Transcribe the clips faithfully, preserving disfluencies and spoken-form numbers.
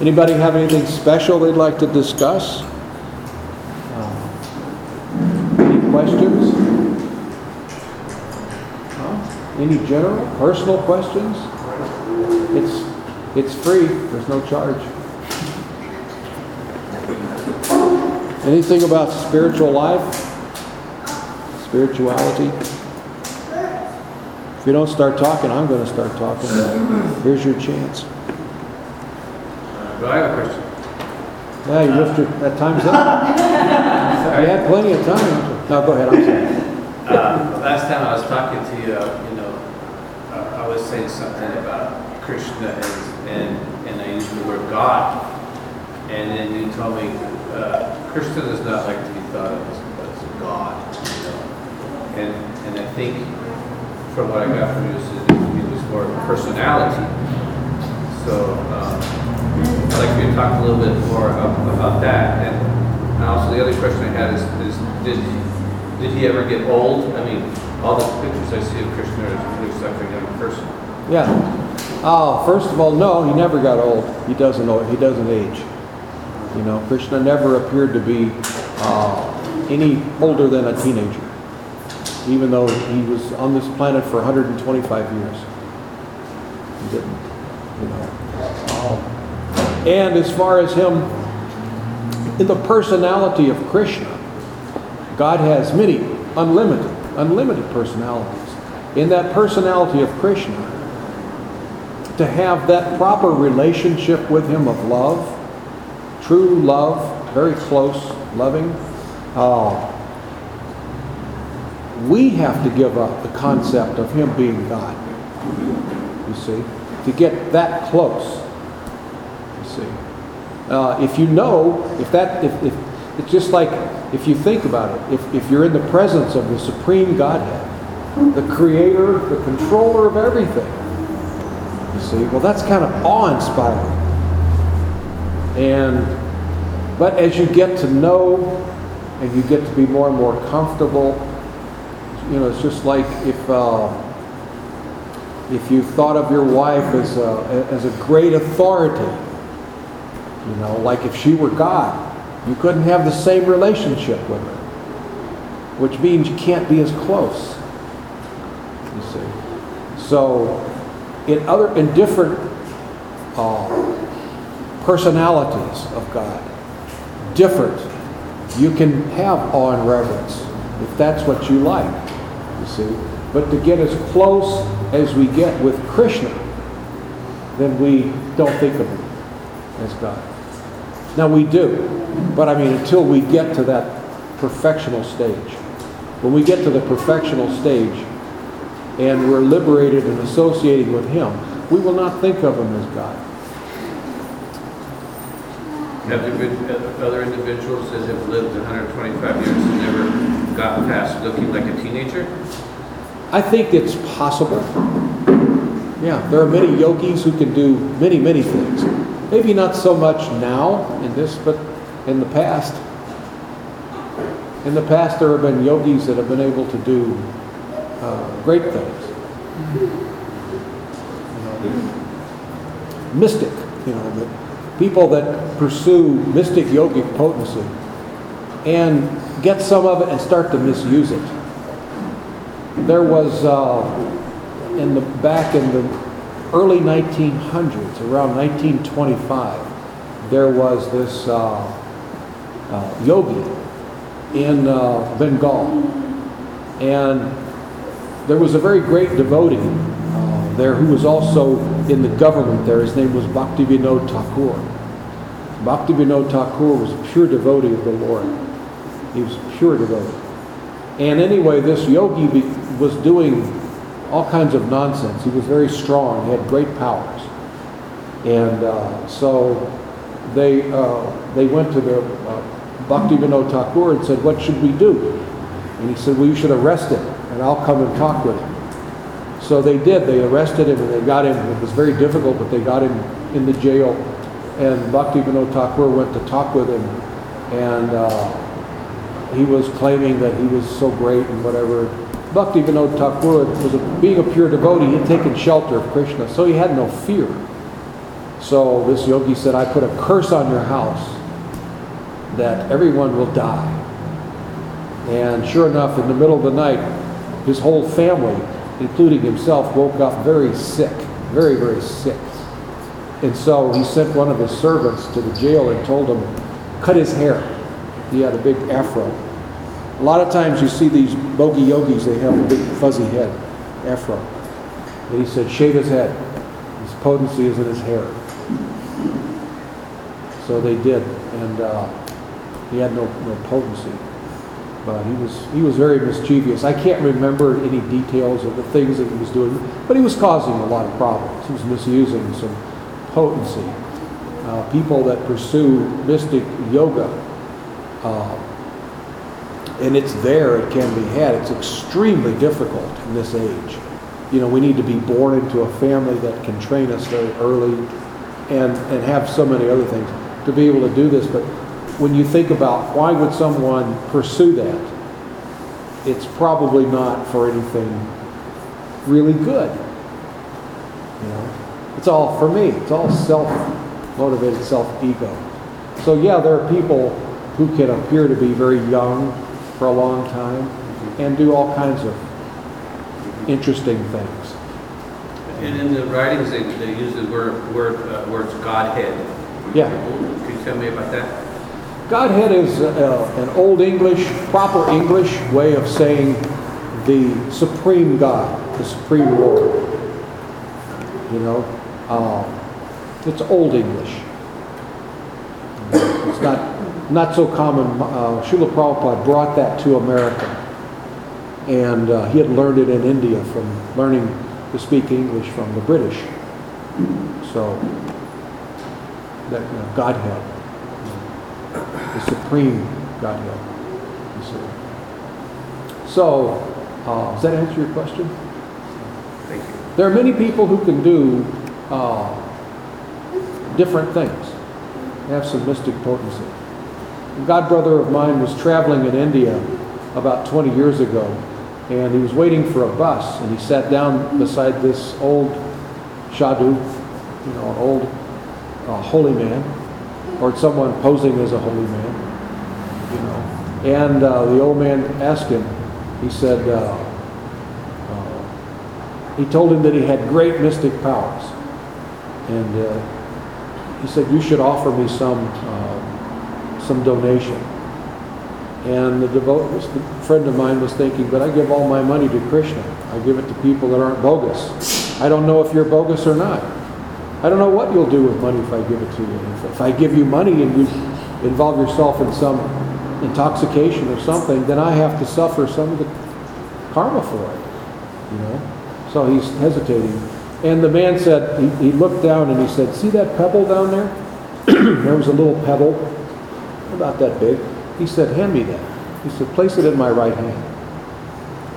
Anybody have anything special they'd like to discuss? Any questions? Any general, personal questions? It's it's free. There's no charge. Anything about spiritual life? Spirituality? If you don't start talking, I'm going to start talking. Here's your chance. Well, I have a question. Yeah, you left your, that time's up. You had plenty of time. No, go ahead. I'm sorry. Uh, last time I was talking to you, you know, uh, I was saying something about Krishna and, and and I used the word God, and then you told me uh, Krishna does not like to be thought of as, as God, you know, and and I think from what I got from you is it was more personality. So. Um, I'd like you to talk a little bit more about that, and, and also the other question I had is, is did did he ever get old? I mean, all the pictures I see of Krishna are really suffering young person. Yeah. Oh, first of all, no, he never got old. He doesn't old. He doesn't age. You know, Krishna never appeared to be uh, any older than a teenager, even though he was on this planet for one hundred twenty-five years. He didn't. You know. Uh, And as far as him, in the personality of Krishna, God has many, unlimited, unlimited personalities. In that personality of Krishna, to have that proper relationship with him of love, true love, very close, loving, uh, we have to give up the concept of him being God, you see, to get that close. See, uh, if you know, if that, if, if it's just like, if you think about it, if, if you're in the presence of the Supreme Godhead, the Creator, the Controller of everything, you see, well, that's kind of awe-inspiring. And but as you get to know, and you get to be more and more comfortable, you know, it's just like if. Uh, if you thought of your wife as a, as a great authority. You know, like if she were God, you couldn't have the same relationship with her, which means you can't be as close. You see, so in other, in different uh, personalities of God, different, you can have awe and reverence if that's what you like. You see, but to get as close as we get with Krishna, then we don't think of him as God. Now we do, but I mean until we get to that perfectional stage. When we get to the perfectional stage and we're liberated and associating with him, we will not think of him as God. Have there been other individuals that have lived one hundred twenty-five years and never gotten past looking like a teenager? I think it's possible. Yeah, there are many yogis who can do many, many things. Maybe not so much now in this, but in the past. In the past, there have been yogis that have been able to do uh, great things. Mm-hmm. Mystic, you know, the people that pursue mystic yogic potency and get some of it and start to misuse it. There was uh, in the back in the early nineteen hundreds, around nineteen twenty-five, there was this uh, uh, yogi in uh, Bengal, and there was a very great devotee uh, there who was also in the government there. His name was Bhaktivinoda Thakur. Bhaktivinoda Thakur was a pure devotee of the Lord. He was a pure devotee. And anyway, this yogi be, was doing all kinds of nonsense. He was very strong. He had great powers. And uh, so they uh, they went to the uh, Bhaktivinoda Thakur and said, what should we do? And he said, well, you should arrest him, and I'll come and talk with him. So they did. They arrested him, and they got him. It was very difficult, but they got him in the jail. And Bhaktivinoda Thakur went to talk with him, and... Uh, he was claiming that he was so great and whatever. Bhaktivinoda Thakur was a, being a pure devotee, he had taken shelter of Krishna, so he had no fear. So this yogi said, I put a curse on your house that everyone will die. And sure enough, in the middle of the night, his whole family, including himself, woke up very sick, very, very sick. And so he sent one of his servants to the jail and told him, cut his hair. He had a big afro. A lot of times you see these bogey yogis, they have a big fuzzy head, afro. And he said, shave his head. His potency is in his hair. So they did, and uh, he had no, no potency. But he was he was very mischievous. I can't remember any details of the things that he was doing, but he was causing a lot of problems. He was misusing some potency. Uh, people that pursue mystic yoga, uh, and it's there, it can be had. It's extremely difficult in this age. You know, we need to be born into a family that can train us very early, and and have so many other things to be able to do this. But when you think about why would someone pursue that, it's probably not for anything really good. You know, it's all for me. It's all self-motivated, self-ego. So yeah, there are people who can appear to be very young for a long time and do all kinds of interesting things. And in the writings, they, they use the word, word uh, words Godhead. Yeah. Can you tell me about that? Godhead is a, a, an Old English, proper English way of saying the supreme God, the supreme Lord. You know, uh, it's Old English. It's not not so common. Uh, Srila Prabhupada brought that to America, and uh, he had learned it in India from learning to speak English from the British. So that you know, Godhead. The supreme Godhead. So, uh, does that answer your question? Thank you. There are many people who can do uh, different things. They have some mystic potency. A god brother of mine was traveling in India about twenty years ago, and he was waiting for a bus, and he sat down beside this old sadhu, you know, an old uh, holy man, or someone posing as a holy man, you know. And uh, the old man asked him, he said, uh, uh, he told him that he had great mystic powers. And uh, he said, you should offer me some uh, some donation. And the devote, a friend of mine was thinking, but I give all my money to Krishna. I give it to people that aren't bogus. I don't know if you're bogus or not. I don't know what you'll do with money if I give it to you. If, if I give you money and you involve yourself in some intoxication or something, then I have to suffer some of the karma for it, you know. So he's hesitating. And the man said, he, he looked down and he said, see that pebble down there? There was a little pebble, about that big. He said, hand me that. He said, place it in my right hand.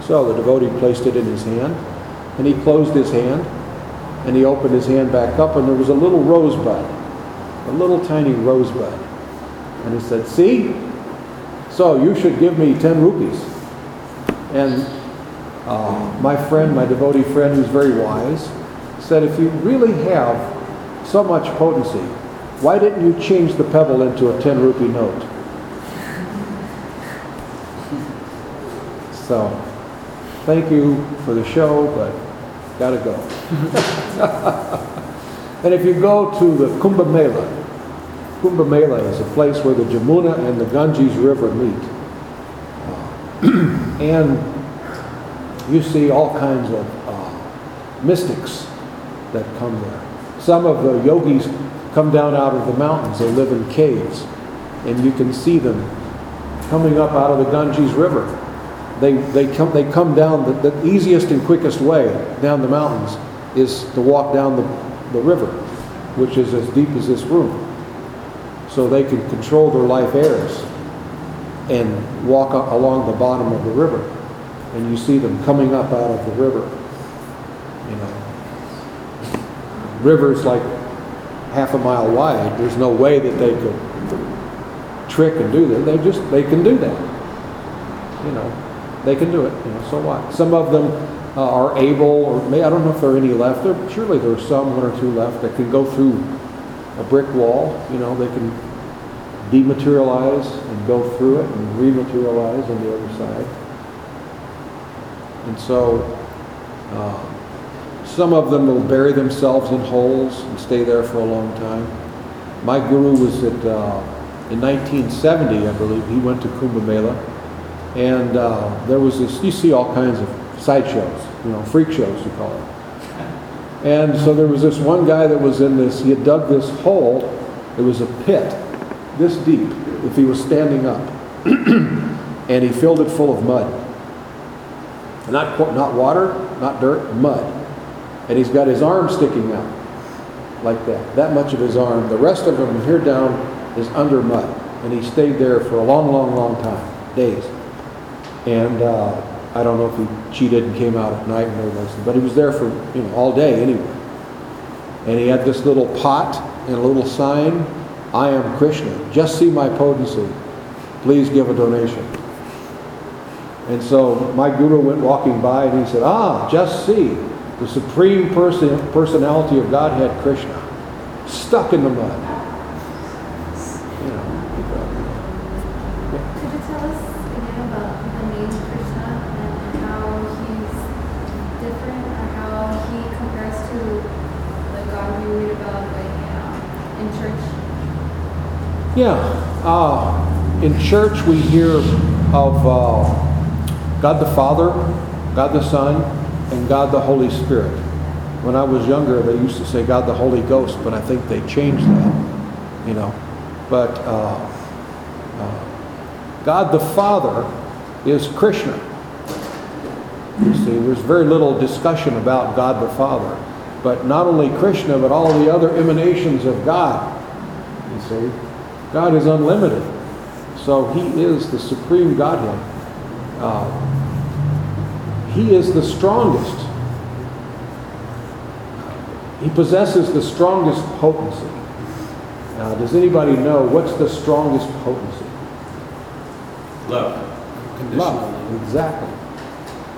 So the devotee placed it in his hand, and he closed his hand, and he opened his hand back up, and there was a little rosebud, a little tiny rosebud. And he said, see? So you should give me ten rupees. And uh, my friend, my devotee friend, who's very wise, said, if you really have so much potency, why didn't you change the pebble into a ten rupee note? So, thank you for the show, but gotta go. And if you go to the Kumbh Mela, Kumbh Mela is a place where the Jamuna and the Ganges River meet. And you see all kinds of uh, mystics that come there. Some of the yogis come down out of the mountains. They live in caves. And you can see them coming up out of the Ganges River. They they come they come down the, the easiest and quickest way down the mountains is to walk down the, the river, which is as deep as this room. So they can control their life airs and walk up along the bottom of the river. And you see them coming up out of the river. You know, river's like half a mile wide. There's no way that they could trick and do that. They just they can do that. You know. They can do it, you know, so what? Some of them uh, are able, or may, I don't know if there are any left. There, surely there are some, one or two left, that can go through a brick wall. You know, they can dematerialize and go through it and rematerialize on the other side. And so uh, some of them will bury themselves in holes and stay there for a long time. My guru was at, uh, in nineteen seventy, I believe, he went to Kumbh Mela, and uh, there was this, you see all kinds of sideshows, you know, freak shows you call it. And so there was this one guy that was in this, he had dug this hole, it was a pit, this deep, if he was standing up. And he filled it full of mud. Not, not water, not dirt, mud. And he's got his arm sticking out, like that, that much of his arm. The rest of him here down is under mud. And he stayed there for a long, long, long time, days. And uh, I don't know if he cheated and came out at night and all those, but he was there for, you know, all day anyway. And he had this little pot and a little sign, I am Krishna, just see my potency, please give a donation. And so my guru went walking by and he said, ah, just see the supreme person, personality of Godhead, Krishna, stuck in the mud. You know, yeah. Could you tell us again about the name Krishna and how he's different, or how he compares to the God we read about, like, you know, in church? Yeah, uh, in church we hear of uh, God the Father, God the Son, and God the Holy Spirit. When I was younger, they used to say God the Holy Ghost, but I think they changed that, you know. But uh, uh, God the Father is Krishna. You see, there's very little discussion about God the Father. But not only Krishna, but all the other emanations of God, you see. God is unlimited, so he is the supreme Godhead. Uh, he is the strongest. He possesses the strongest potency. Now, does anybody know what's the strongest potency? Love. Conditional love, exactly.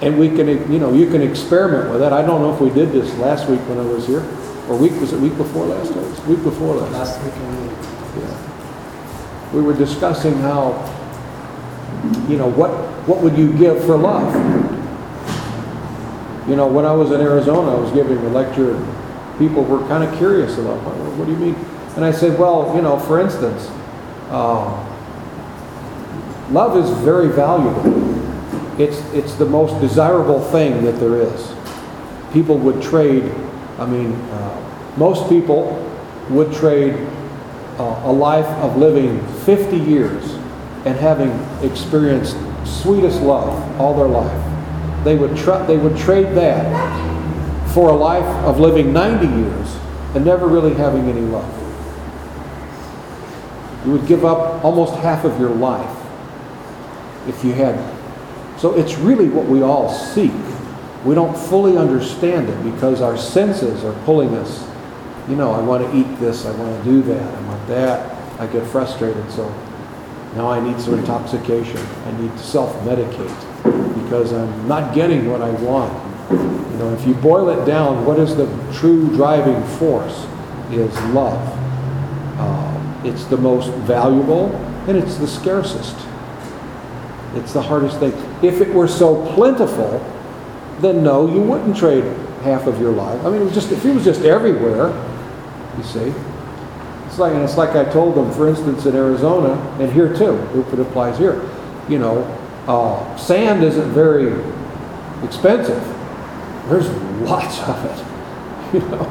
And we can, you know, you can experiment with that. I don't know if we did this last week when I was here, or week was it week before last? Week? Week before last. Last week. Yeah. We were discussing how, you know, what what would you give for love? You know, when I was in Arizona, I was giving a lecture, and people were kind of curious about, what do you mean? And I said, well, you know, for instance, uh, love is very valuable. It's, it's the most desirable thing that there is. People would trade, I mean, uh, most people would trade Uh, a life of living fifty years and having experienced sweetest love all their life. They would, tra- they would trade that for a life of living ninety years and never really having any love. You would give up almost half of your life if you had. So it's really what we all seek. We don't fully understand it because our senses are pulling us. You know, I want to eat this, I want to do that, I want that. I get frustrated, so now I need some intoxication. I need to self-medicate because I'm not getting what I want. You know, if you boil it down, what is the true driving force? Is love. Uh, it's the most valuable and it's the scarcest. It's the hardest thing. If it were so plentiful, then no, you wouldn't trade half of your life. I mean, it was just, if it was just everywhere, you see. It's like, and it's like I told them, for instance, in Arizona, and here too, if it applies here, you know, uh, sand isn't very expensive. There's lots of it, you know.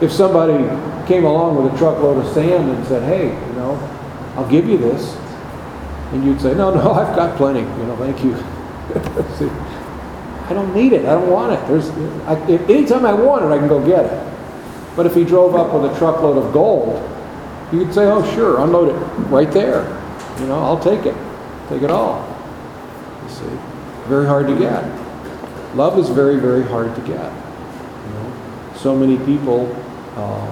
If somebody came along with a truckload of sand and said, hey, you know, I'll give you this, and you'd say, no, no, I've got plenty, you know, thank you. See, I don't need it, I don't want it. There's, I, anytime I want it, I can go get it. But if he drove up with a truckload of gold, you could say, oh sure, unload it right there. You know, I'll take it. Take it all. You see, very hard to get. Love is very, very hard to get. You know, so many people uh,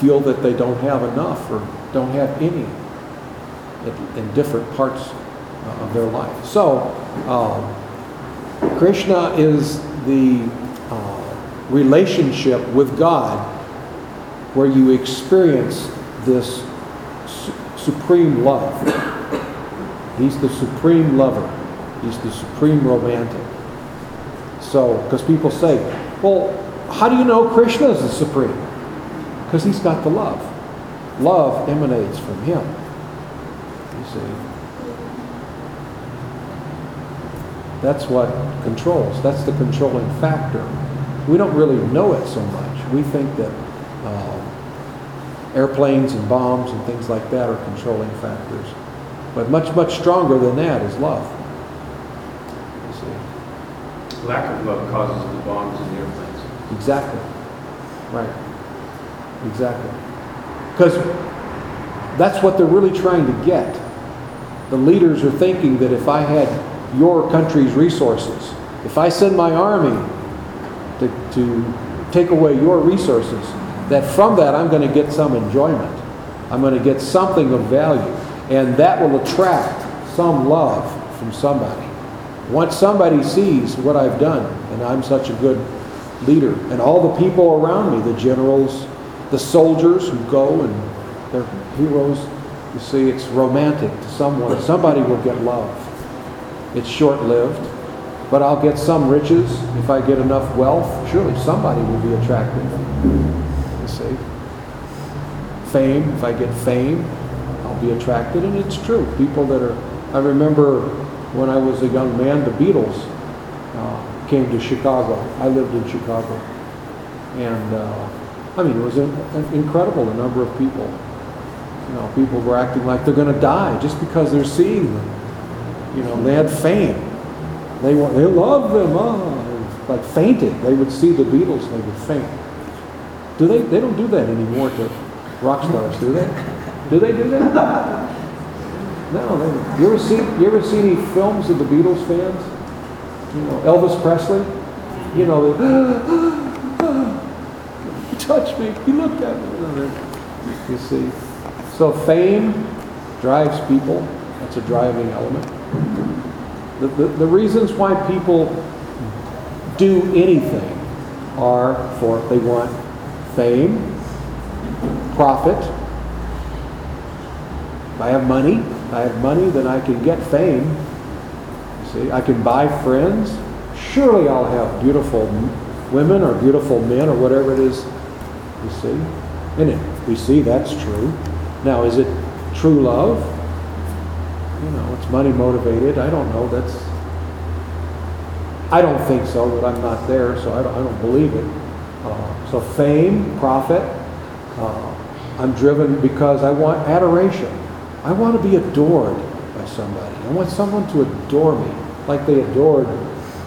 feel that they don't have enough or don't have any in different parts of their life. So, um, Krishna is the... Uh, relationship with God where you experience this su- supreme love. He's the supreme lover. He's the supreme romantic. So, because people say, well, how do you know Krishna is the supreme? Because he's got the love. Love emanates from him. You see? That's what controls. That's the controlling factor. We don't really know it so much. We think that uh, airplanes and bombs and things like that are controlling factors. But much, much stronger than that is love. You see? Lack of love causes the bombs and the airplanes. Exactly. Right. Exactly. Because that's what they're really trying to get. The leaders are thinking that if I had your country's resources, if I send my army to, to take away your resources, that from that I'm going to get some enjoyment. I'm going to get something of value. And that will attract some love from somebody. Once somebody sees what I've done, and I'm such a good leader, and all the people around me, the generals, the soldiers who go and they're heroes, you see, it's romantic to someone. Somebody will get love. It's short-lived, but I'll get some riches if I get enough wealth. Surely somebody will be attracted. You see, fame. If I get fame, I'll be attracted, and it's true. People that are. I remember when I was a young man, the Beatles uh, came to Chicago. I lived in Chicago, and uh, I mean, it was an, an incredible the number of people. You know, people were acting like they're going to die just because they're seeing them. You know, they had fame. They were, they loved them. Oh, like fainted. They would see the Beatles, they would faint. Do they? They don't do that anymore to rock stars, do they? Do they do that? No. They don't. You ever see? You ever see any films of the Beatles fans? You know, Elvis Presley. You know, they, ah, ah, ah, he touched me. He looked at me. You see. So fame drives people. That's a driving element. The, the, the reasons why people do anything are for they want fame, profit. If I have money, if I have money, then I can get fame. You see, I can buy friends. Surely I'll have beautiful women or beautiful men or whatever it is. You see, and it, we see that's true. Now, is it true love? You know, it's money motivated. I don't know. That's. I don't think so, but I'm not there, so I don't, I don't believe it. Uh, so fame, profit. Uh, I'm driven because I want adoration. I want to be adored by somebody. I want someone to adore me, like they adored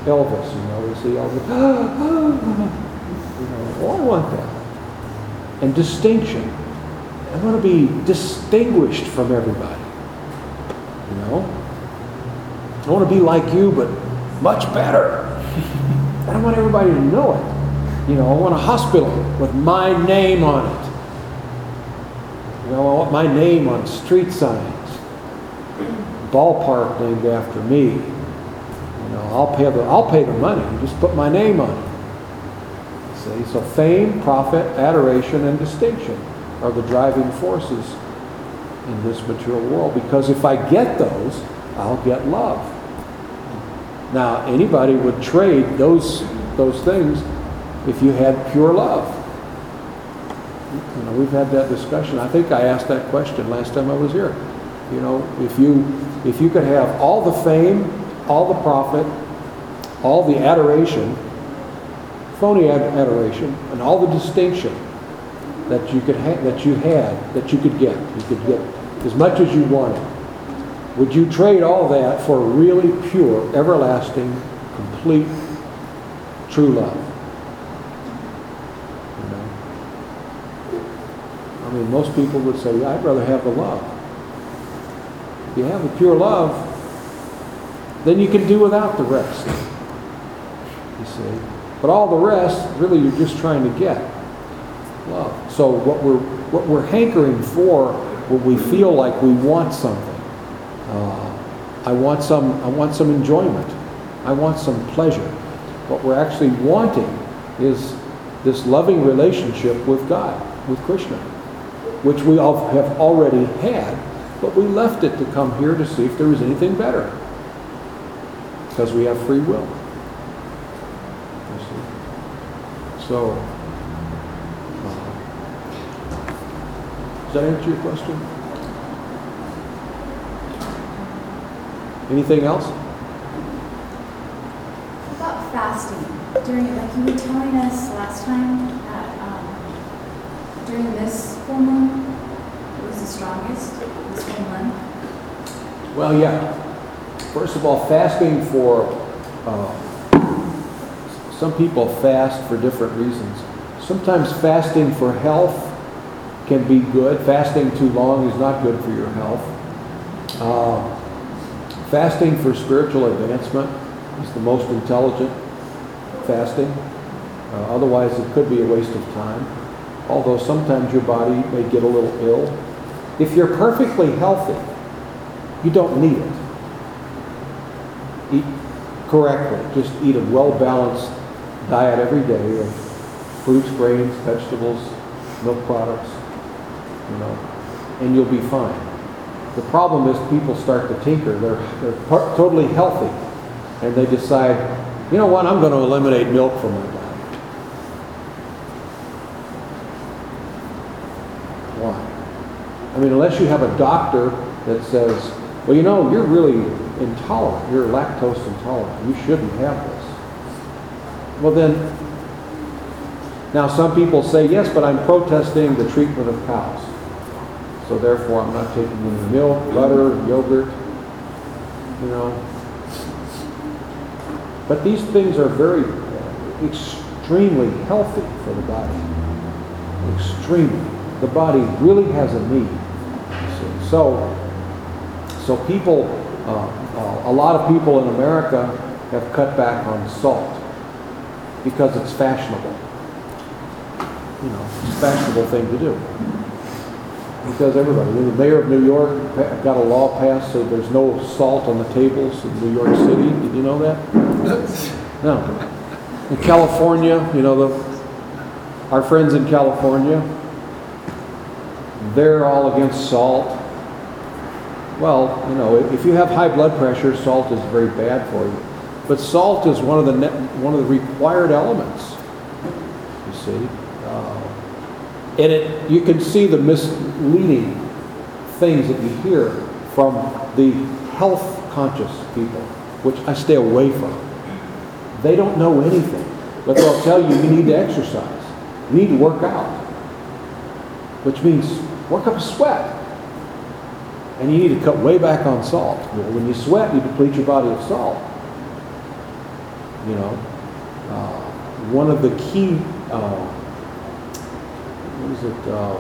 Elvis. You know, they see Elvis. Ah, ah, you know, well, I want that. And distinction. I want to be distinguished from everybody. You know, I want to be like you, but much better. I don't want everybody to know it. You know, I want a hospital with my name on it. You know, I want my name on street signs. Ballpark named after me. You know, I'll pay the I'll pay the money. Just put my name on it. See, so fame, profit, adoration, and distinction are the driving forces in this material world, because if I get those, I'll get love. Now, anybody would trade those those things if you had pure love. You know, we've had that discussion. I think I asked that question last time I was here. You know, if you if you could have all the fame, all the profit, all the adoration, phony adoration, and all the distinction that you could ha- that you had, that you could get, you could get as much as you wanted. Would you trade all that for really pure, everlasting, complete, true love? You know? I mean, most people would say, I'd rather have the love. If you have the pure love, then you can do without the rest. You see? But all the rest, really, you're just trying to get love. So what we're what we're hankering for when we feel like we want something. Uh, I want some I want some enjoyment. I want some pleasure. What we're actually wanting is this loving relationship with God. with Krishna, which we all have already had, but we left it to come here to see if there was anything better, because we have free will. So, does that answer your question? Anything else? About fasting during it, like you were telling us last time that um, during this full moon it was the strongest. This full moon. Well, yeah. First of all, fasting for. Uh, Some people fast for different reasons. Sometimes fasting for health can be good. Fasting too long is not good for your health. Uh, fasting for spiritual advancement is the most intelligent fasting. Uh, otherwise, it could be a waste of time. Although sometimes your body may get a little ill. If you're perfectly healthy, you don't need it. Eat correctly. Just eat a well-balanced diet every day of fruits, grains, vegetables, milk products, you know, and you'll be fine. The problem is people start to tinker. They're, they're par- totally healthy, and they decide, you know what, I'm going to eliminate milk from my diet. Why? I mean, unless you have a doctor that says, well, you know, you're really intolerant. You're lactose intolerant. You shouldn't have this. Well then, now some people say, yes, but I'm protesting the treatment of cows. So therefore I'm not taking any milk, butter, yogurt, you know. But these things are very, uh, extremely healthy for the body. Extremely. The body really has a need. So, so people, uh, uh, a lot of people in America have cut back on salt. Because it's fashionable. You know, it's a fashionable thing to do. Because everybody, the mayor of New York got a law passed so there's no salt on the tables in New York City. Did you know that? No. In California, you know, the our friends in California, they're all against salt. Well, you know, if you have high blood pressure, salt is very bad for you. But salt is one of the ne- one of the required elements. You see, uh, and it you can see the misleading things that you hear from the health-conscious people, which I stay away from. They don't know anything, but they'll tell you you need to exercise, you need to work out, which means work up a sweat, and you need to cut way back on salt. Well, when you sweat, you deplete your body of salt. You know, uh, one of the key, uh, what is it, uh,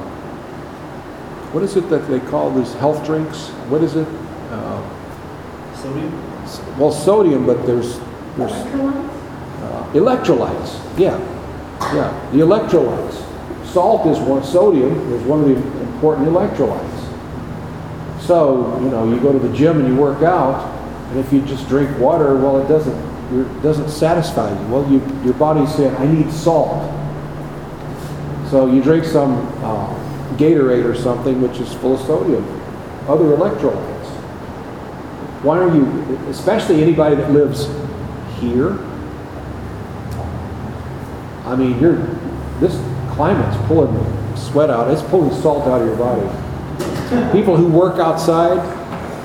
what is it that they call these health drinks? What is it? Uh, sodium? Well, sodium, but there's... there's uh, electrolytes, yeah. Yeah, the electrolytes. Salt is one, sodium is one of the important electrolytes. So, you know, you go to the gym and you work out, and if you just drink water, well, it doesn't... It doesn't satisfy you. Well, you, your body's saying, I need salt. So you drink some uh, Gatorade or something, which is full of sodium, other electrolytes. Why are you, especially anybody that lives here? I mean, you're, this climate's pulling the sweat out. It's pulling salt out of your body. People who work outside,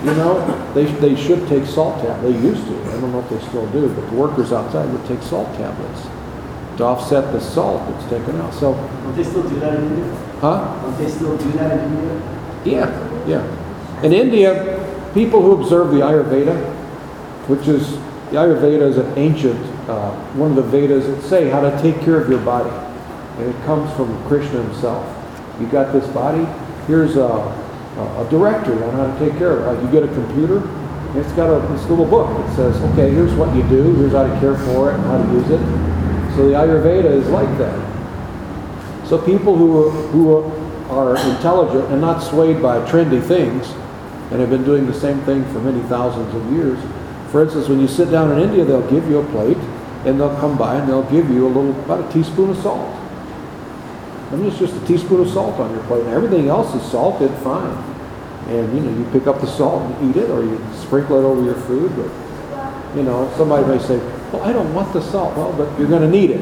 you know, they they should take salt tablets. They used to. I don't know if they still do, but the workers outside would take salt tablets to offset the salt that's taken out. So, don't they still do that in India? Huh? Don't they still do that in India? Yeah, yeah. In India, people who observe the Ayurveda, which is, the Ayurveda is an ancient, uh, one of the Vedas that say how to take care of your body. And it comes from Krishna himself. You got this body, here's a... Uh, a directory on how to take care of it. Like you get a computer, and it's got a, this little book that says, okay, here's what you do, here's how to care for it, and how to use it. So the Ayurveda is like that. So people who are, who are intelligent and not swayed by trendy things, and have been doing the same thing for many thousands of years. For instance, when you sit down in India, they'll give you a plate, and they'll come by and they'll give you a little, about a teaspoon of salt. I mean, it's just a teaspoon of salt on your plate. Everything else is salted fine. And, you know, you pick up the salt and eat it, or you sprinkle it over your food. But, you know, somebody may say, well, I don't want the salt. Well, but you're going to need it.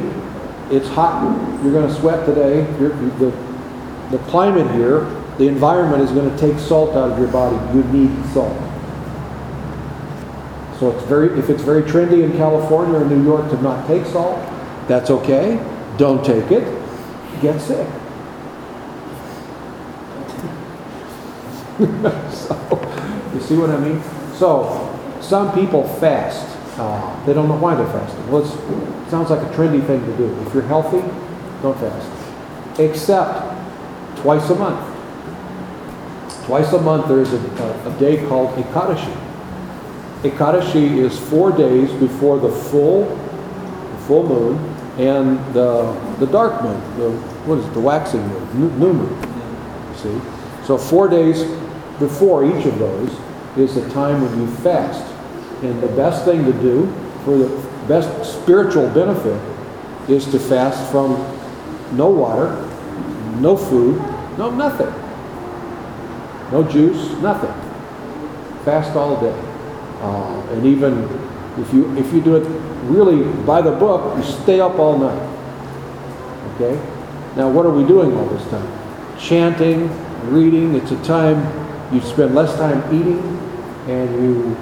It's hot. You're going to sweat today. You're, the, the climate here, the environment is going to take salt out of your body. You need salt. So it's very, if it's very trendy in California or New York to not take salt, that's okay. Don't take it. Get sick. So, you see what I mean? So, some people fast. Uh, they don't know why they're fasting. Well, it's, it sounds like a trendy thing to do. If you're healthy, don't fast. Except twice a month. Twice a month there is a, a, a day called Ekadashi. Ekadashi is four days before the full, the full moon and the the dark moon. The, what is it? The waxing moon, new moon. You see, so four days before each of those is the time when you fast. And the best thing to do for the best spiritual benefit is to fast from no water, no food, no nothing. No juice, nothing. Fast all day. Uh, and even if you if you do it really by the book, you stay up all night. Okay? Now what are we doing all this time? Chanting, reading. It's a time you spend less time eating, and you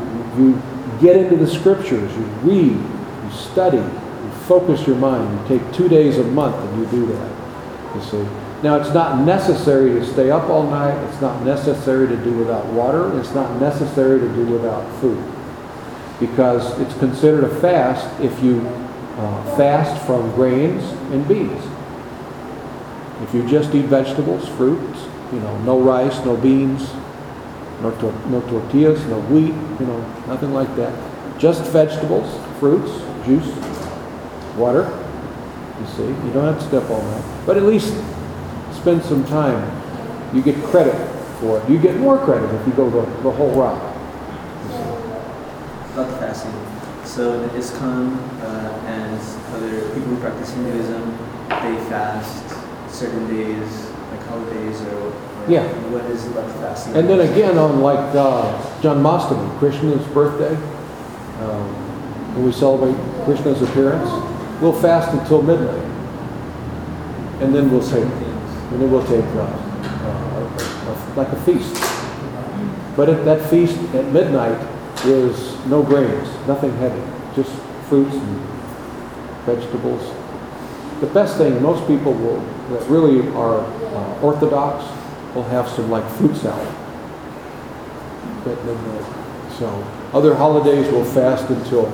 you get into the scriptures, you read, you study, you focus your mind. You take two days a month and you do that. You see. Now, it's not necessary to stay up all night. It's not necessary to do without water. It's not necessary to do without food, because it's considered a fast if you uh, fast from grains and beans. If you just eat vegetables, fruits, you know, no rice, no beans, no, to- no tortillas, no wheat, you know, nothing like that. Just vegetables, fruits, juice, water. You see, you don't have to stay up all night, but at least spend some time. You get credit for it. You get more credit if you go the, the whole route. About the fasting. So the ISKCON uh, and other people who practice Hinduism, they fast certain days, like holidays, or, or yeah. What is it about the fasting? And then again on like uh, Janmashtami, Krishna's birthday, um, when we celebrate Krishna's appearance, we'll fast until midnight, and then we'll say. And then we'll take uh, uh, a, a, like a feast. But at that feast at midnight is no grains, nothing heavy, just fruits and vegetables. The best thing, most people will, that really are uh, orthodox will have some like fruit salad at midnight. So other holidays will fast until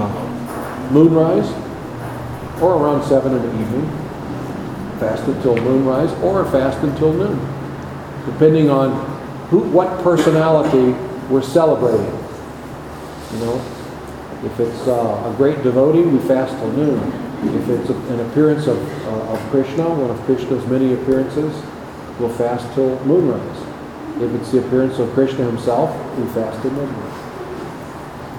uh, moonrise or around seven in the evening. Fast until moonrise, or fast until noon, depending on who, what personality we're celebrating. You know, if it's uh, a great devotee, we fast till noon. If it's a, an appearance of, uh, of Krishna, one of Krishna's many appearances, we'll fast till moonrise. If it's the appearance of Krishna himself, we fast till moonrise.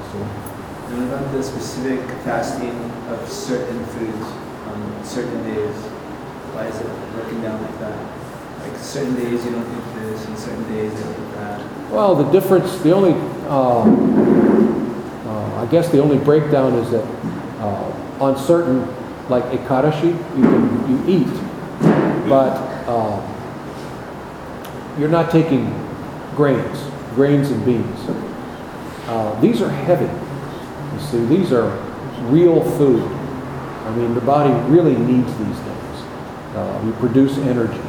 So. And about the specific fasting of certain foods on certain days. Why is it broken down like that? Like certain days you don't eat this, and certain days you don't eat that. Well, the difference, the only, uh, uh, I guess the only breakdown is that uh, on certain, like Ekadashi, you can, you eat, but uh, you're not taking grains, grains and beans. Uh, these are heavy. You see, these are real food. I mean, the body really needs these things. Uh, we produce energy.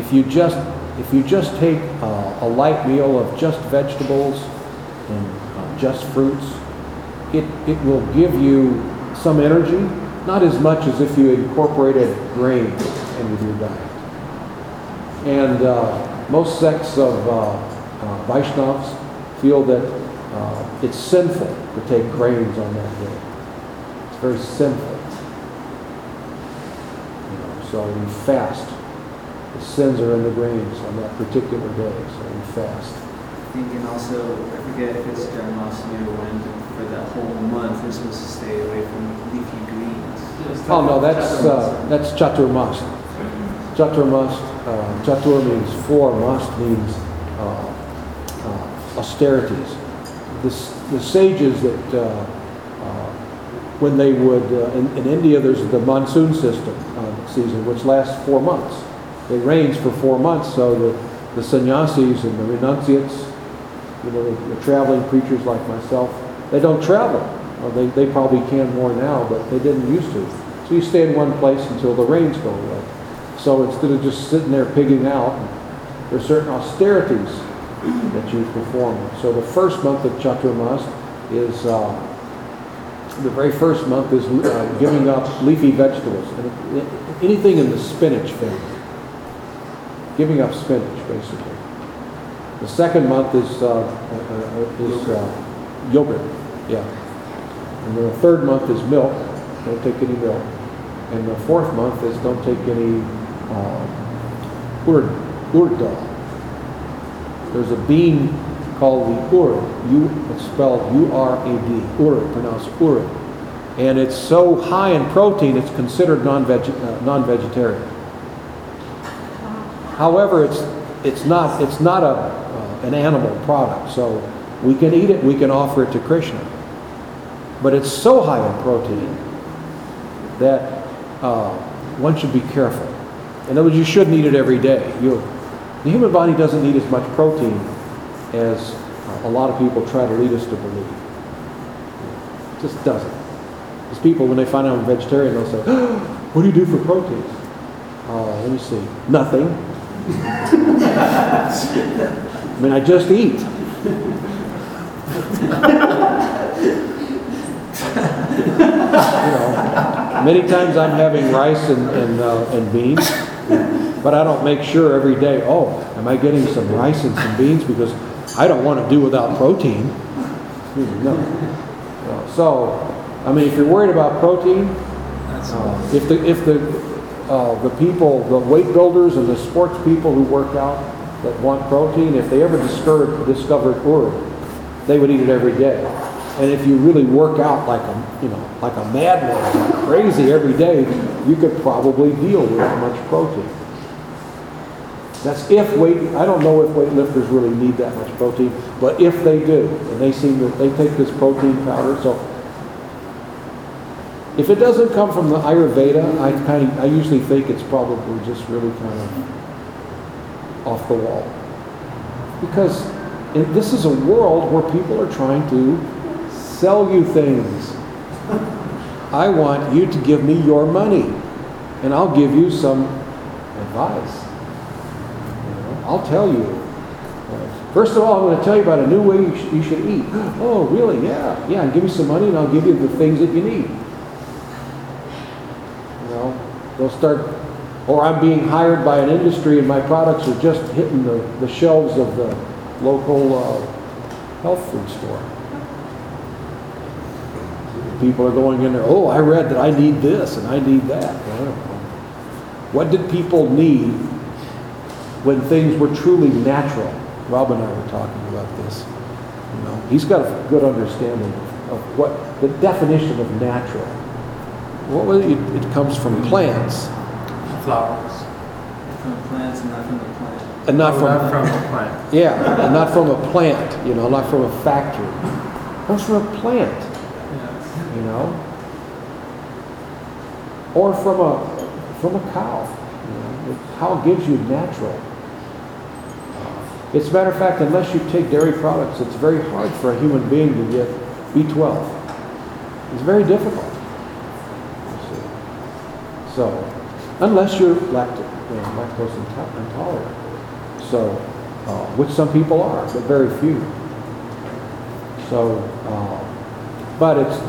If you just if you just take uh, a light meal of just vegetables and uh, just fruits, it it will give you some energy, not as much as if you incorporated grains into your diet. And uh, most sects of uh, uh, Vaishnavs feel that uh, it's sinful to take grains on that day. It's very sinful. So we fast. The sins are in the grains on that particular day, so we fast. I think, and also, I forget if it's Janmashtami or when, for that whole month, we're supposed to stay away from leafy greens. Oh no, that's uh, that's Chaturmas. Chaturmas, uh, Chatur means four, mas means uh, uh, austerities. The, the sages that, uh, uh, when they would, uh, in, in India there's the monsoon system uh, season, which lasts four months. It rains for four months, so the, the sannyasis and the renunciates, you know, the, the traveling preachers like myself, they don't travel. Well, they, they probably can more now, but they didn't used to. So you stay in one place until the rains go away. So instead of just sitting there pigging out, there are certain austerities that you perform. So the first month of Chaturmas is, uh, the very first month is uh, giving up leafy vegetables. And it, it, anything in the spinach family. Giving up spinach, basically. The second month is, uh, uh, is uh, yogurt. Yeah. And the third month is milk. Don't take any milk. And the fourth month is don't take any uh, urad. Urad. There's a bean called the urad. U, it's spelled U R A D. Urad, pronounced urad. And it's so high in protein, it's considered non-veg- uh, non-vegetarian. However, it's it's not it's not a uh, an animal product, so we can eat it. We can offer it to Krishna. But it's so high in protein that uh, one should be careful. In other words, you shouldn't eat it every day. You, the human body doesn't need as much protein as uh, a lot of people try to lead us to believe. It just doesn't. Because people, when they find out I'm vegetarian, they'll say, oh, what do you do for protein? Uh, let me see. Nothing. I mean, I just eat. You know, many times I'm having rice and and, uh, and beans, but I don't make sure every day, oh, am I getting some rice and some beans because I don't want to do without protein. No. no. So, I mean, if you're worried about protein, uh, if the if the uh, the people, the weight builders and the sports people who work out that want protein, if they ever discovered discovered urad, they would eat it every day. And if you really work out like a, you know, like a madman, like crazy every day, you could probably deal with much protein. That's if weight. I don't know if weightlifters really need that much protein, but if they do, and they seem that they take this protein powder. So, if it doesn't come from the Ayurveda, I kind of, I usually think it's probably just really kind of off the wall, because it, this is a world where people are trying to sell you things. I want you to give me your money, and I'll give you some advice. I'll tell you. First of all, I'm going to tell you about a new way you, sh- you should eat. Oh, really? Yeah, yeah. And give me some money, and I'll give you the things that you need. You know, they'll start. Or I'm being hired by an industry, and my products are just hitting the, the shelves of the local uh, health food store. People are going in there, oh, I read that I need this and I need that. Well, what did people need when things were truly natural? Rob and I were talking about this. You know, he's got a good understanding of what the definition of natural. What was it? It comes from plants. Flowers. From plants and not from a plant. And not oh, from, not from a plant. Yeah, and not from a plant, you know, not from a factory. It comes from a plant. You know, or from a from a cow. You know, the cow gives you natural. As a matter of fact, unless you take dairy products, it's very hard for a human being to get B twelve. It's very difficult. So, unless you're lacto- you know, lactose intolerant, so uh, which some people are, but very few. So, uh, but it's.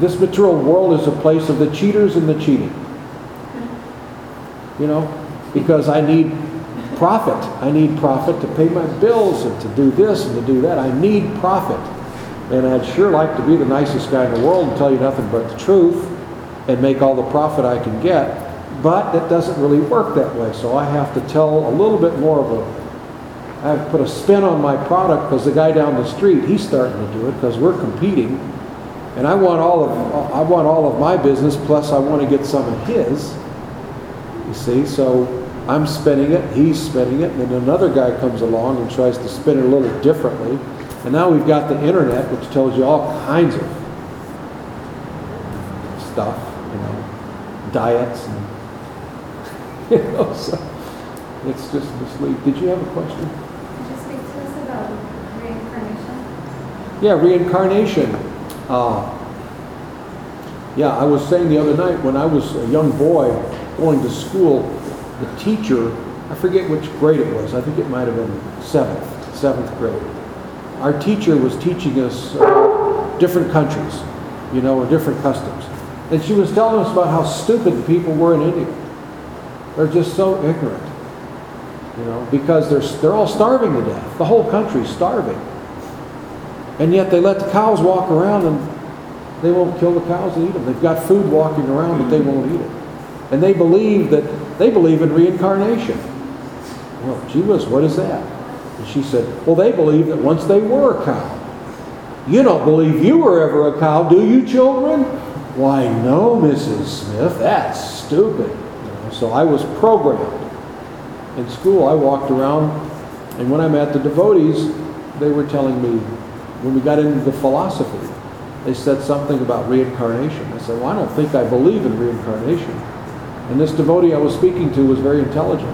This material world is a place of the cheaters and the cheating. You know, because I need profit. I need profit to pay my bills and to do this and to do that. I need profit. And I'd sure like to be the nicest guy in the world and tell you nothing but the truth and make all the profit I can get. But that doesn't really work that way. So I have to tell a little bit more of a... I have to put a spin on my product because the guy down the street, he's starting to do it because we're competing. And I want all of I want all of my business, plus I want to get some of his. You see, so I'm spinning it, he's spinning it, and then another guy comes along and tries to spin it a little differently. And now we've got the internet, which tells you all kinds of stuff, you know, diets and, you know, so it's just misleading. Did you have a question? Could you speak to us about reincarnation? Yeah, reincarnation. Uh, yeah, I was saying the other night, when I was a young boy going to school, the teacher, I forget which grade it was, I think it might have been seventh, seventh grade. Our teacher was teaching us uh, different countries, you know, or different customs. And she was telling us about how stupid people were in India. They're just so ignorant, you know, because they're, they're all starving to death. The whole country's starving. And yet they let the cows walk around and they won't kill the cows and eat them. They've got food walking around, but they won't eat it. And they believe that, they believe in reincarnation. Well, gee whiz, what is that? And she said, well, they believe that once they were a cow. You don't believe you were ever a cow, do you, children? Why, no, Missus Smith, that's stupid. You know, so I was programmed. In school, I walked around, and when I met the devotees, they were telling me, when we got into the philosophy, they said something about reincarnation. I said, well, I don't think I believe in reincarnation. And this devotee I was speaking to was very intelligent.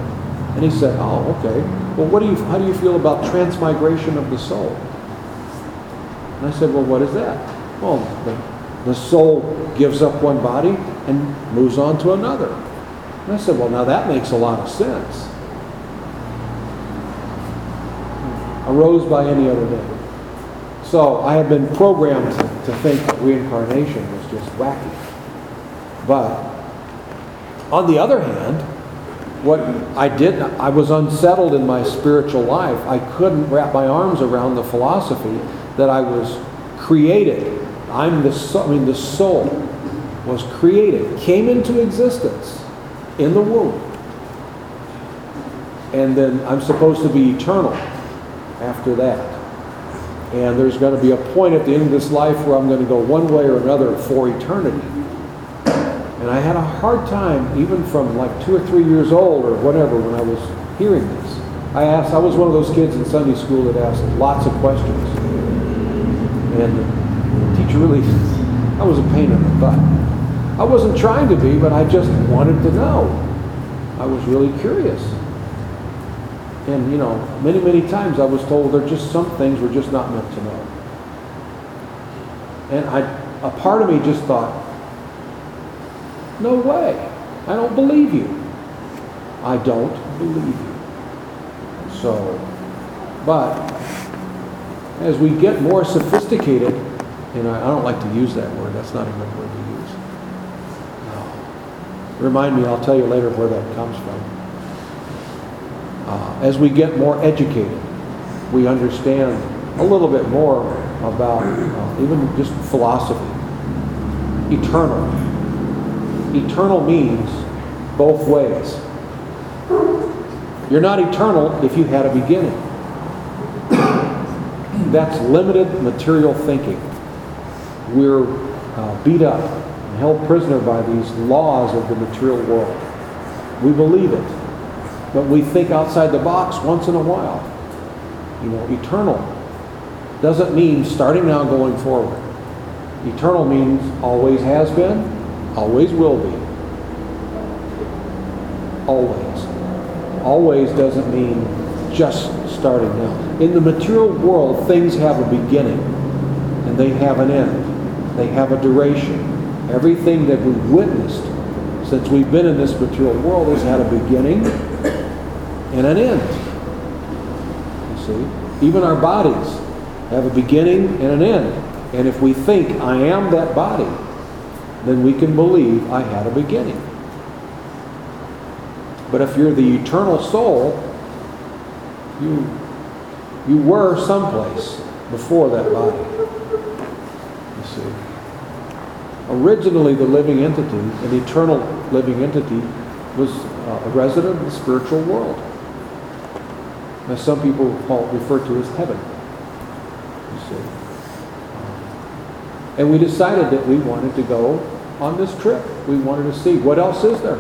And he said, oh, okay. Well, what do you, how do you feel about transmigration of the soul? And I said, well, what is that? Well, the, the soul gives up one body and moves on to another. And I said, well, now that makes a lot of sense. Arose by any other day. So I have been programmed to think that reincarnation was just wacky. But on the other hand, what I did, I was unsettled in my spiritual life. I couldn't wrap my arms around the philosophy that I was created. I'm the soul, I mean, the soul was created, came into existence in the womb. And then I'm supposed to be eternal after that. And there's going to be a point at the end of this life where I'm going to go one way or another for eternity. And I had a hard time, even from like two or three years old or whatever, when I was hearing this. I asked, I was one of those kids in Sunday school that asked lots of questions. And the teacher really, I was a pain in the butt. I wasn't trying to be, but I just wanted to know. I was really curious. And, you know, many, many times I was told there are just some things we're just not meant to know. And I, a part of me just thought, no way. I don't believe you. I don't believe you. So, but as we get more sophisticated, and I, I don't like to use that word. That's not a good word to use. No. Remind me, I'll tell you later where that comes from. Uh, as we get more educated, we understand a little bit more about uh, even just philosophy. Eternal. Eternal means both ways. You're not eternal if you had a beginning. That's limited material thinking. We're uh, beat up and held prisoner by these laws of the material world. We believe it, but we think outside the box once in a while. You know, eternal doesn't mean starting now going forward. Eternal means always has been, always will be. Always. Always doesn't mean just starting now. In the material world, things have a beginning and they have an end. They have a duration. Everything that we've witnessed since we've been in this material world has had a beginning and an end. You see? Even our bodies have a beginning and an end. And if we think, I am that body, then we can believe I had a beginning. But if you're the eternal soul, you, you were someplace before that body. You see. Originally, the living entity, an eternal living entity, was uh, a resident of the spiritual world. As some people call, refer to as heaven. You see. And we decided that we wanted to go on this trip. We wanted to see what else is there.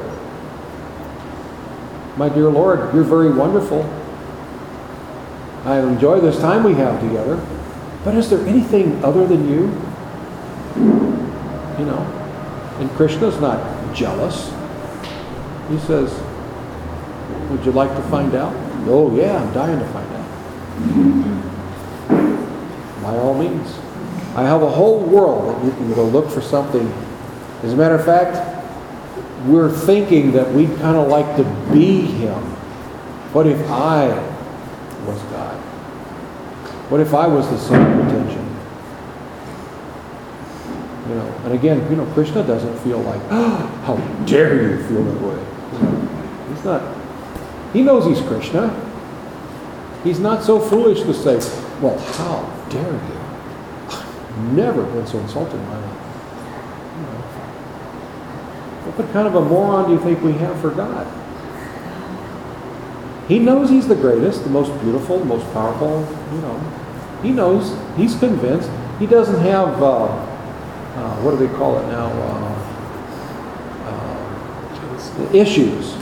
My dear Lord, you're very wonderful. I enjoy this time we have together. But is there anything other than you? You know, and Krishna's not jealous. He says, would you like to find out? Oh yeah, I'm dying to find out. By all means. I have a whole world that you can go look for something. As a matter of fact, we're thinking that we'd kind of like to be him. What if I was God? What if I was the center of attention? You know, and again, you know, Krishna doesn't feel like, oh, how dare you feel that way. He's not. He knows he's Krishna. He's not so foolish to say, well, how dare you? I've never been so insulted in my life. What kind of a moron do you think we have for God? He knows he's the greatest, the most beautiful, the most powerful, you know. He knows, he's convinced. He doesn't have, uh, uh, what do they call it now? Uh, uh, issues.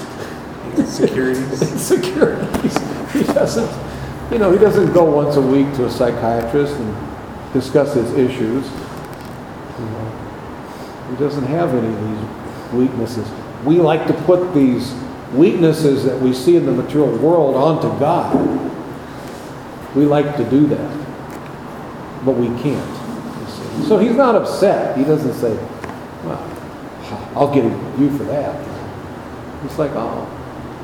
Insecurities. Insecurities. He doesn't, you know, he doesn't go once a week to a psychiatrist and discuss his issues. You know, he doesn't have any of these weaknesses. We like to put these weaknesses that we see in the material world onto God. We like to do that, but we can't. So he's not upset. He doesn't say, well, I'll get you for that. It's like, oh,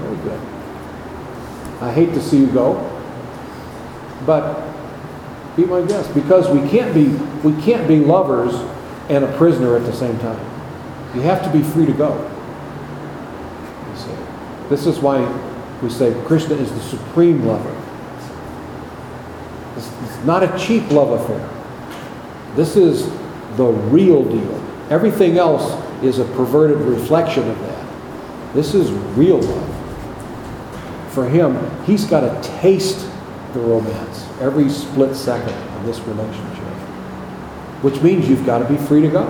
very good. I hate to see you go, but be my guest, because we can't be we can't be lovers and a prisoner at the same time. You have to be free to go. This is why we say Krishna is the supreme lover. It's not a cheap love affair. This is the real deal. Everything else is a perverted reflection of that. This is real love. For him, he's got to taste the romance every split second of this relationship, which means you've got to be free to go.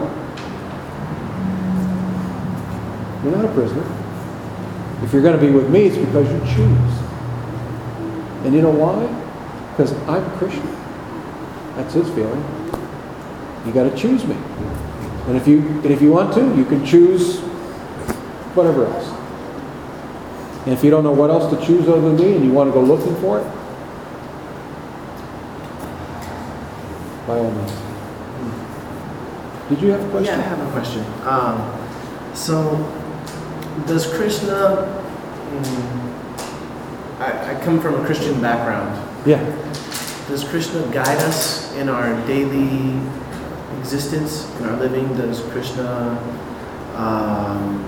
You're not a prisoner. If you're going to be with me, it's because you choose. And you know why? Because I'm Krishna. That's his feeling. You got to choose me. And if you and if you want to, you can choose whatever else. And if you don't know what else to choose other than me, and you want to go looking for it, by all means. Did you have a question? Yeah, I have a question. Um, so. Does Krishna, mm, I, I come from a Christian background. Yeah. Does Krishna guide us in our daily existence, in our living? Does Krishna um,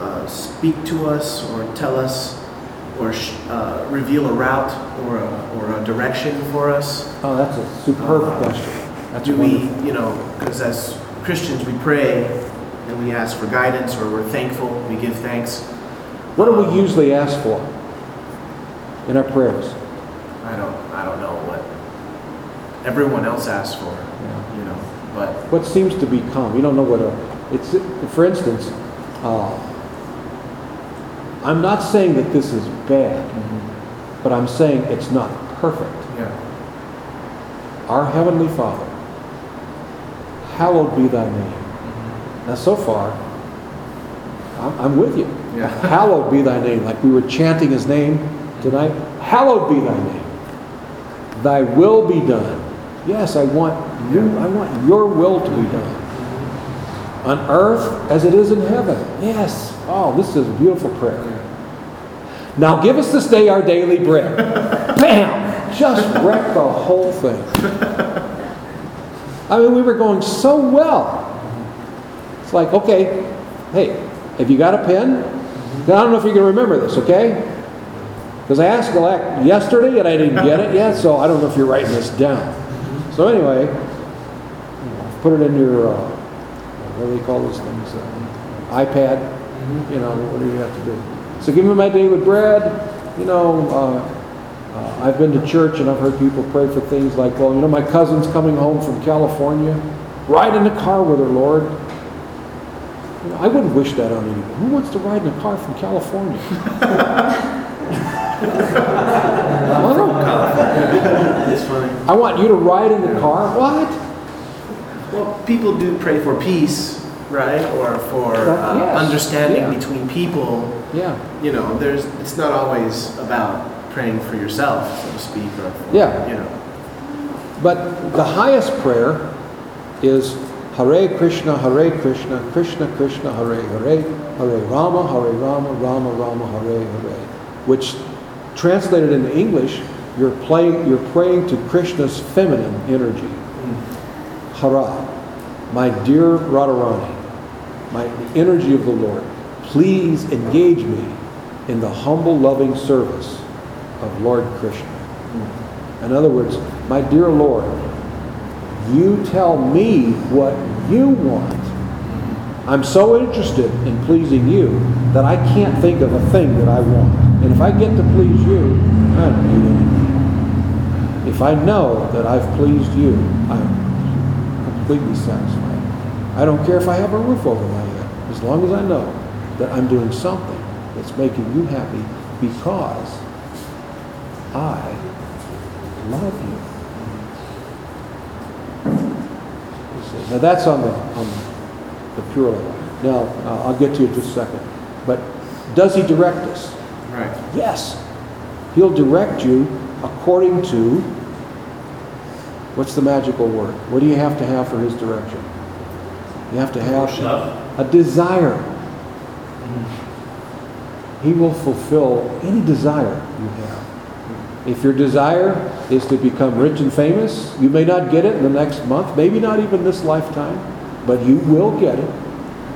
uh, speak to us or tell us or sh- uh, reveal a route or a, or a direction for us? Oh, that's a superb uh, question. That's do we, you know, because as Christians we pray, and we ask for guidance, or we're thankful, we give thanks. What do we usually ask for in our prayers? I don't I don't know what everyone else asks for, yeah. You know, but what seems to be common. You don't know what a, it's for instance, uh, I'm not saying that this is bad, mm-hmm. but I'm saying it's not perfect. Yeah. Our Heavenly Father, hallowed be thy name. Now, so far, I'm with you. Yeah. Hallowed be thy name. Like we were chanting his name tonight. Hallowed be thy name. Thy will be done. Yes, I want you. I want your will to be done. On earth as it is in heaven. Yes. Oh, this is a beautiful prayer. Now give us this day our daily bread. Bam! Just wrecked the whole thing. I mean, we were going so well. It's like, okay, hey, have you got a pen? I don't know if you can remember this, okay? Because I asked Galak yesterday and I didn't get it yet, so I don't know if you're writing this down. So anyway, put it in your, uh, what do they call those things? Uh, iPad, you know, what do you have to do? So give me my day with bread. You know, uh, uh, I've been to church and I've heard people pray for things like, well, you know, my cousin's coming home from California, right in the car with her, Lord. You know, I wouldn't wish that on anyone. Who wants to ride in a car from California? I don't know. It's funny. I want you to ride in the car. What? Well, people do pray for peace, right? Or for uh, yes. understanding yeah. between people. Yeah. You know, there's. It's not always about praying for yourself, so to speak. Or for, yeah. You know. But the highest prayer is Hare Krishna, Hare Krishna, Krishna Krishna, Hare Hare, Hare Rama, Hare Rama, Rama Rama, Hare Hare. Which, translated into English, you're playing, you're praying to Krishna's feminine energy. Hara, my dear Radharani, my the energy of the Lord, please engage me in the humble, loving service of Lord Krishna. In other words, my dear Lord, you tell me what you want. I'm so interested in pleasing you that I can't think of a thing that I want. And if I get to please you, I don't need anything. If I know that I've pleased you, I'm completely satisfied. I don't care if I have a roof over my head, as long as I know that I'm doing something that's making you happy because I love you. Now that's on the, on the pure level. Now, uh, I'll get to you in just a second. But does he direct us? Right. Yes. He'll direct you according to, what's the magical word? What do you have to have for his direction? You have to have a desire. He will fulfill any desire you have. If your desire is to become rich and famous, you may not get it in the next month, maybe not even this lifetime, but you will get it.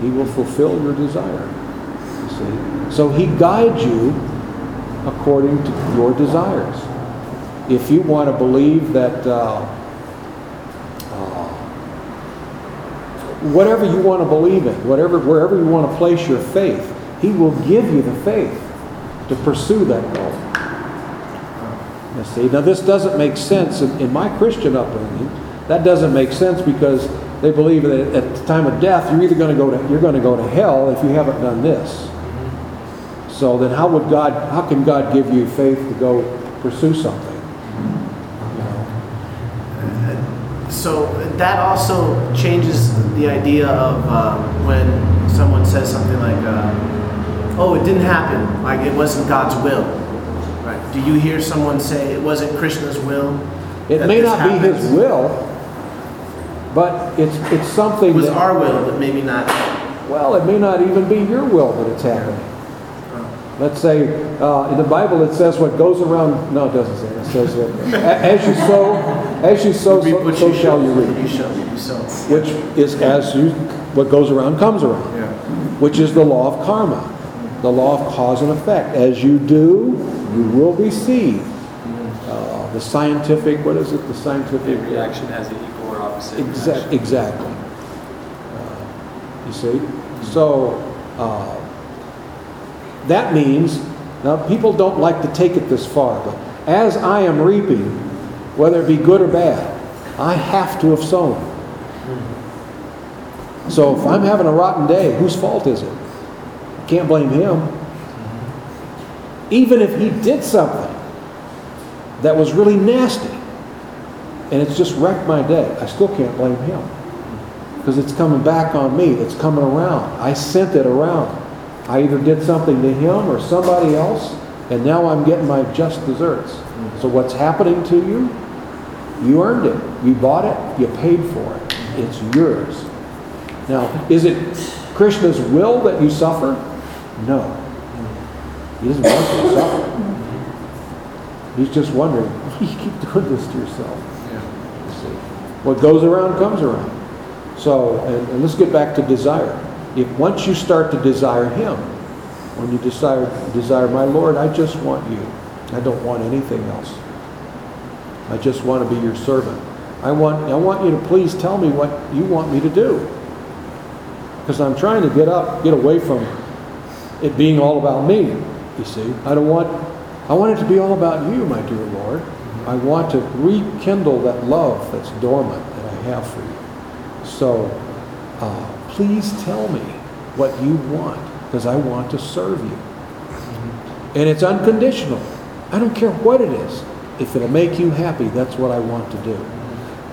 He will fulfill your desire. You see? So he guides you according to your desires. If you want to believe that uh, uh, whatever you want to believe in, whatever wherever you want to place your faith, he will give you the faith to pursue that goal. See, now this doesn't make sense in, in my Christian upbringing. That doesn't make sense because they believe that at the time of death you're either going to go to you're going to go to hell if you haven't done this. So then, how would God? How can God give you faith to go pursue something? So that also changes the idea of uh, when someone says something like, uh, "Oh, it didn't happen. Like it wasn't God's will." Do you hear someone say it wasn't Krishna's will? It may not happens? be his will, but it's it's something. It was that, our will, but maybe not. Well, it may not even be your will that it's happening. Oh. Let's say uh, in the Bible it says what goes around. No, it doesn't say. It says that as you sow, as you sow, you so, so you shall you reap. You shall you sow. Which is as you what goes around comes around. Yeah. Which is the law of karma, the law of cause and effect. As you do, you will receive uh, the scientific, what is it, the scientific... The reaction has an equal or opposite Exa- reaction. Exactly. Uh, you see? So, uh, that means, now people don't like to take it this far, but as I am reaping, whether it be good or bad, I have to have sown. So if I'm having a rotten day, whose fault is it? I can't blame him. Even if he did something that was really nasty and it's just wrecked my day, I still can't blame him because it's coming back on me. It's coming around. I sent it around. I either did something to him or somebody else, and now I'm getting my just desserts. So what's happening to you? You earned it. You bought it. You paid for it. It's yours. Now, is it Krishna's will that you suffer? No. He doesn't want you to suffer. He's just wondering, why do you keep doing this to yourself? Yeah. See, what goes around comes around. So, and, and let's get back to desire. If once you start to desire him, when you desire, desire my Lord, I just want you. I don't want anything else. I just want to be your servant. I want, I want you to please tell me what you want me to do. Because I'm trying to get up, get away from it being all about me. You see, I don't want, I want it to be all about you, my dear Lord. I want to rekindle that love that's dormant that I have for you. So, uh, please tell me what you want, because I want to serve you. Mm-hmm. And it's unconditional. I don't care what it is. If it'll make you happy, that's what I want to do.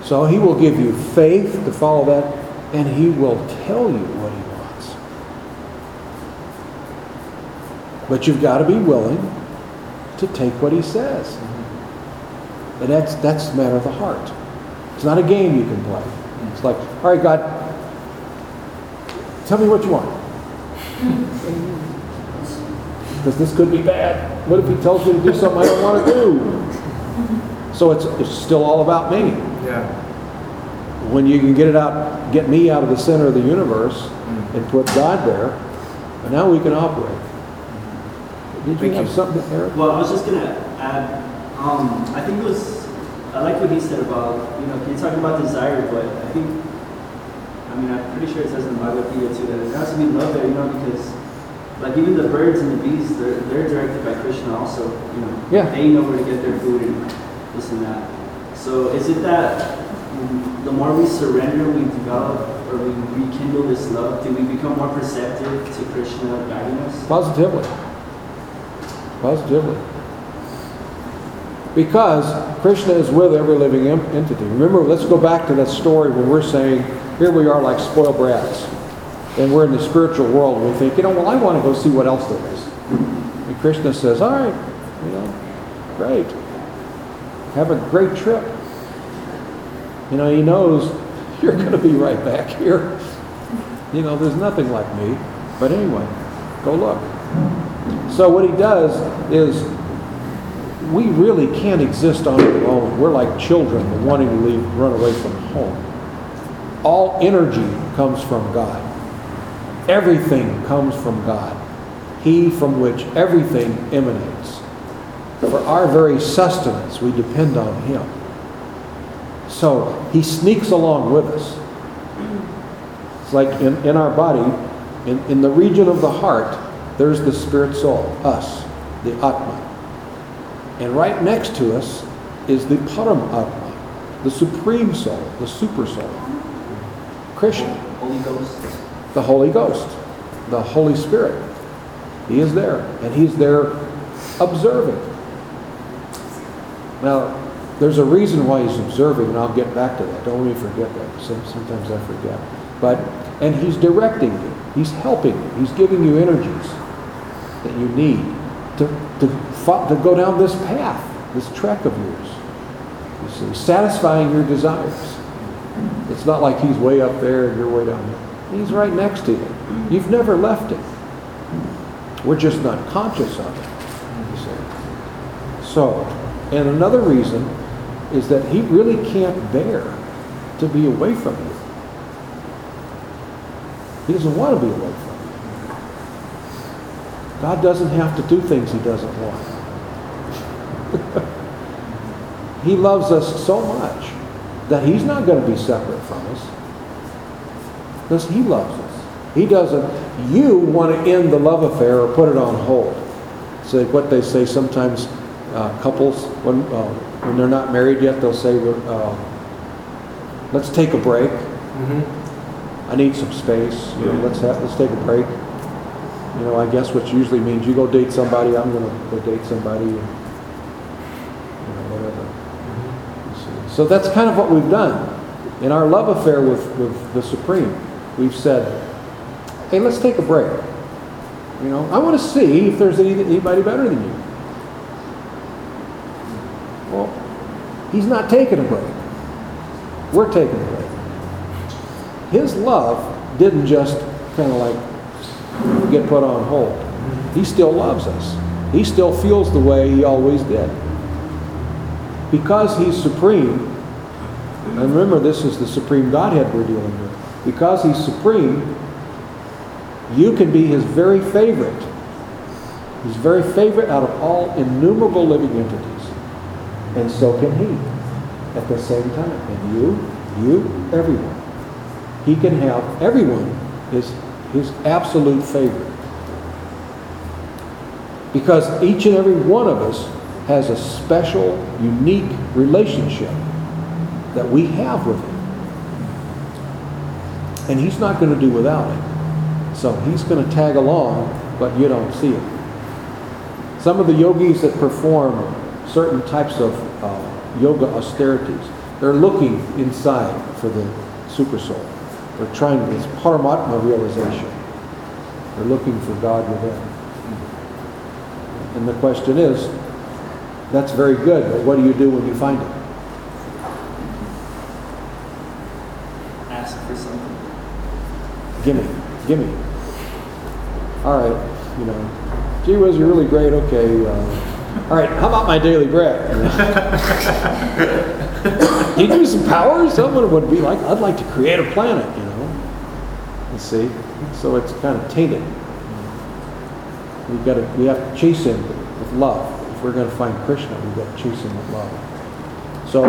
So he will give you faith to follow that, and he will tell you what he wants. But you've got to be willing to take what he says. Mm-hmm. And that's, that's the matter of the heart. It's not a game you can play. It's like, all right, God, tell me what you want. Because this could be bad. What if he tells me to do something I don't want to do? So it's, it's still all about me. Yeah. When you can get it out, get me out of the center of the universe mm. and put God there, and now we can operate. Did you Thank have you. something, Eric? Well, I was just going to add, um, I think it was, I like what he said about, you know, he's talking about desire, but I think, I mean, I'm pretty sure it says in Bhagavad Gita too that it has to be love there, you know, because like even the birds and the bees, they're, they're directed by Krishna also, you know. Yeah. They know where to get their food and this and that. So is it that the more we surrender, we develop or we rekindle this love, do we become more perceptive to Krishna guiding us? Positively. Positively. Because Krishna is with every living entity. Remember, let's go back to that story where we're saying, here we are like spoiled brats. And we're in the spiritual world. We think, you know, well, I want to go see what else there is. And Krishna says, all right, you know, great. Have a great trip. You know, he knows you're going to be right back here. You know, there's nothing like me. But anyway, go look. So what he does is, we really can't exist on our own. We're like children wanting to leave, run away from home. All energy comes from God. Everything comes from God. He from which everything emanates. For our very sustenance, we depend on him. So he sneaks along with us. It's like in, in our body, in, in the region of the heart, there's the spirit soul, us, the Atma. And right next to us is the Param Atma, the Supreme Soul, the Super Soul, Krishna. Holy Ghost. The Holy Ghost, the Holy Spirit. He is there, and he's there observing. Now, there's a reason why he's observing, and I'll get back to that. Don't let me forget that. Sometimes I forget. But, and he's directing you. He's helping you. He's giving you energies that you need to, to to go down this path, this track of yours. You see, satisfying your desires. It's not like he's way up there and you're way down there. He's right next to you. You've never left him. We're just not conscious of it. You see. So, and another reason is that he really can't bear to be away from you. He doesn't want to be away from you. God doesn't have to do things he doesn't want. He loves us so much that he's not going to be separate from us. Because he loves us. He doesn't. You want to end the love affair or put it on hold. So what they say sometimes, uh, couples, when, uh, when they're not married yet, they'll say, uh, let's take a break. Mm-hmm. I need some space. You know, let's have, let's take a break. You know, I guess which usually means you go date somebody, I'm going to go date somebody, and, you know, whatever. So that's kind of what we've done. In our love affair with, with the Supreme, we've said, hey, let's take a break. You know, I want to see if there's any, anybody better than you. Well, he's not taking a break. We're taking a break. His love didn't just kind of like get put on hold. He still loves us. He still feels the way he always did. Because he's supreme, and remember this is the Supreme Godhead we're dealing with, because he's supreme, you can be his very favorite. His very favorite out of all innumerable living entities. And so can he at the same time. And you, you, everyone. He can have everyone is his absolute favorite. Because each and every one of us has a special, unique relationship that we have with him. And he's not going to do without it. So he's going to tag along, but you don't see it. Some of the yogis that perform certain types of uh, yoga austerities, they're looking inside for the super soul. They're trying to, it's Param Atma realization. They're looking for God within. And the question is, that's very good, but what do you do when you find it? Ask for something. Gimme, gimme. All right, you know, gee whiz, you're really great, okay. Uh, all right, how about my daily bread? You know? Can you do some power? Someone would be like, I'd like to create a planet, you know. Let's see. So it's kind of tainted. We've got to, we have to chase him with love. If we're going to find Krishna, we've got to chase him with love. So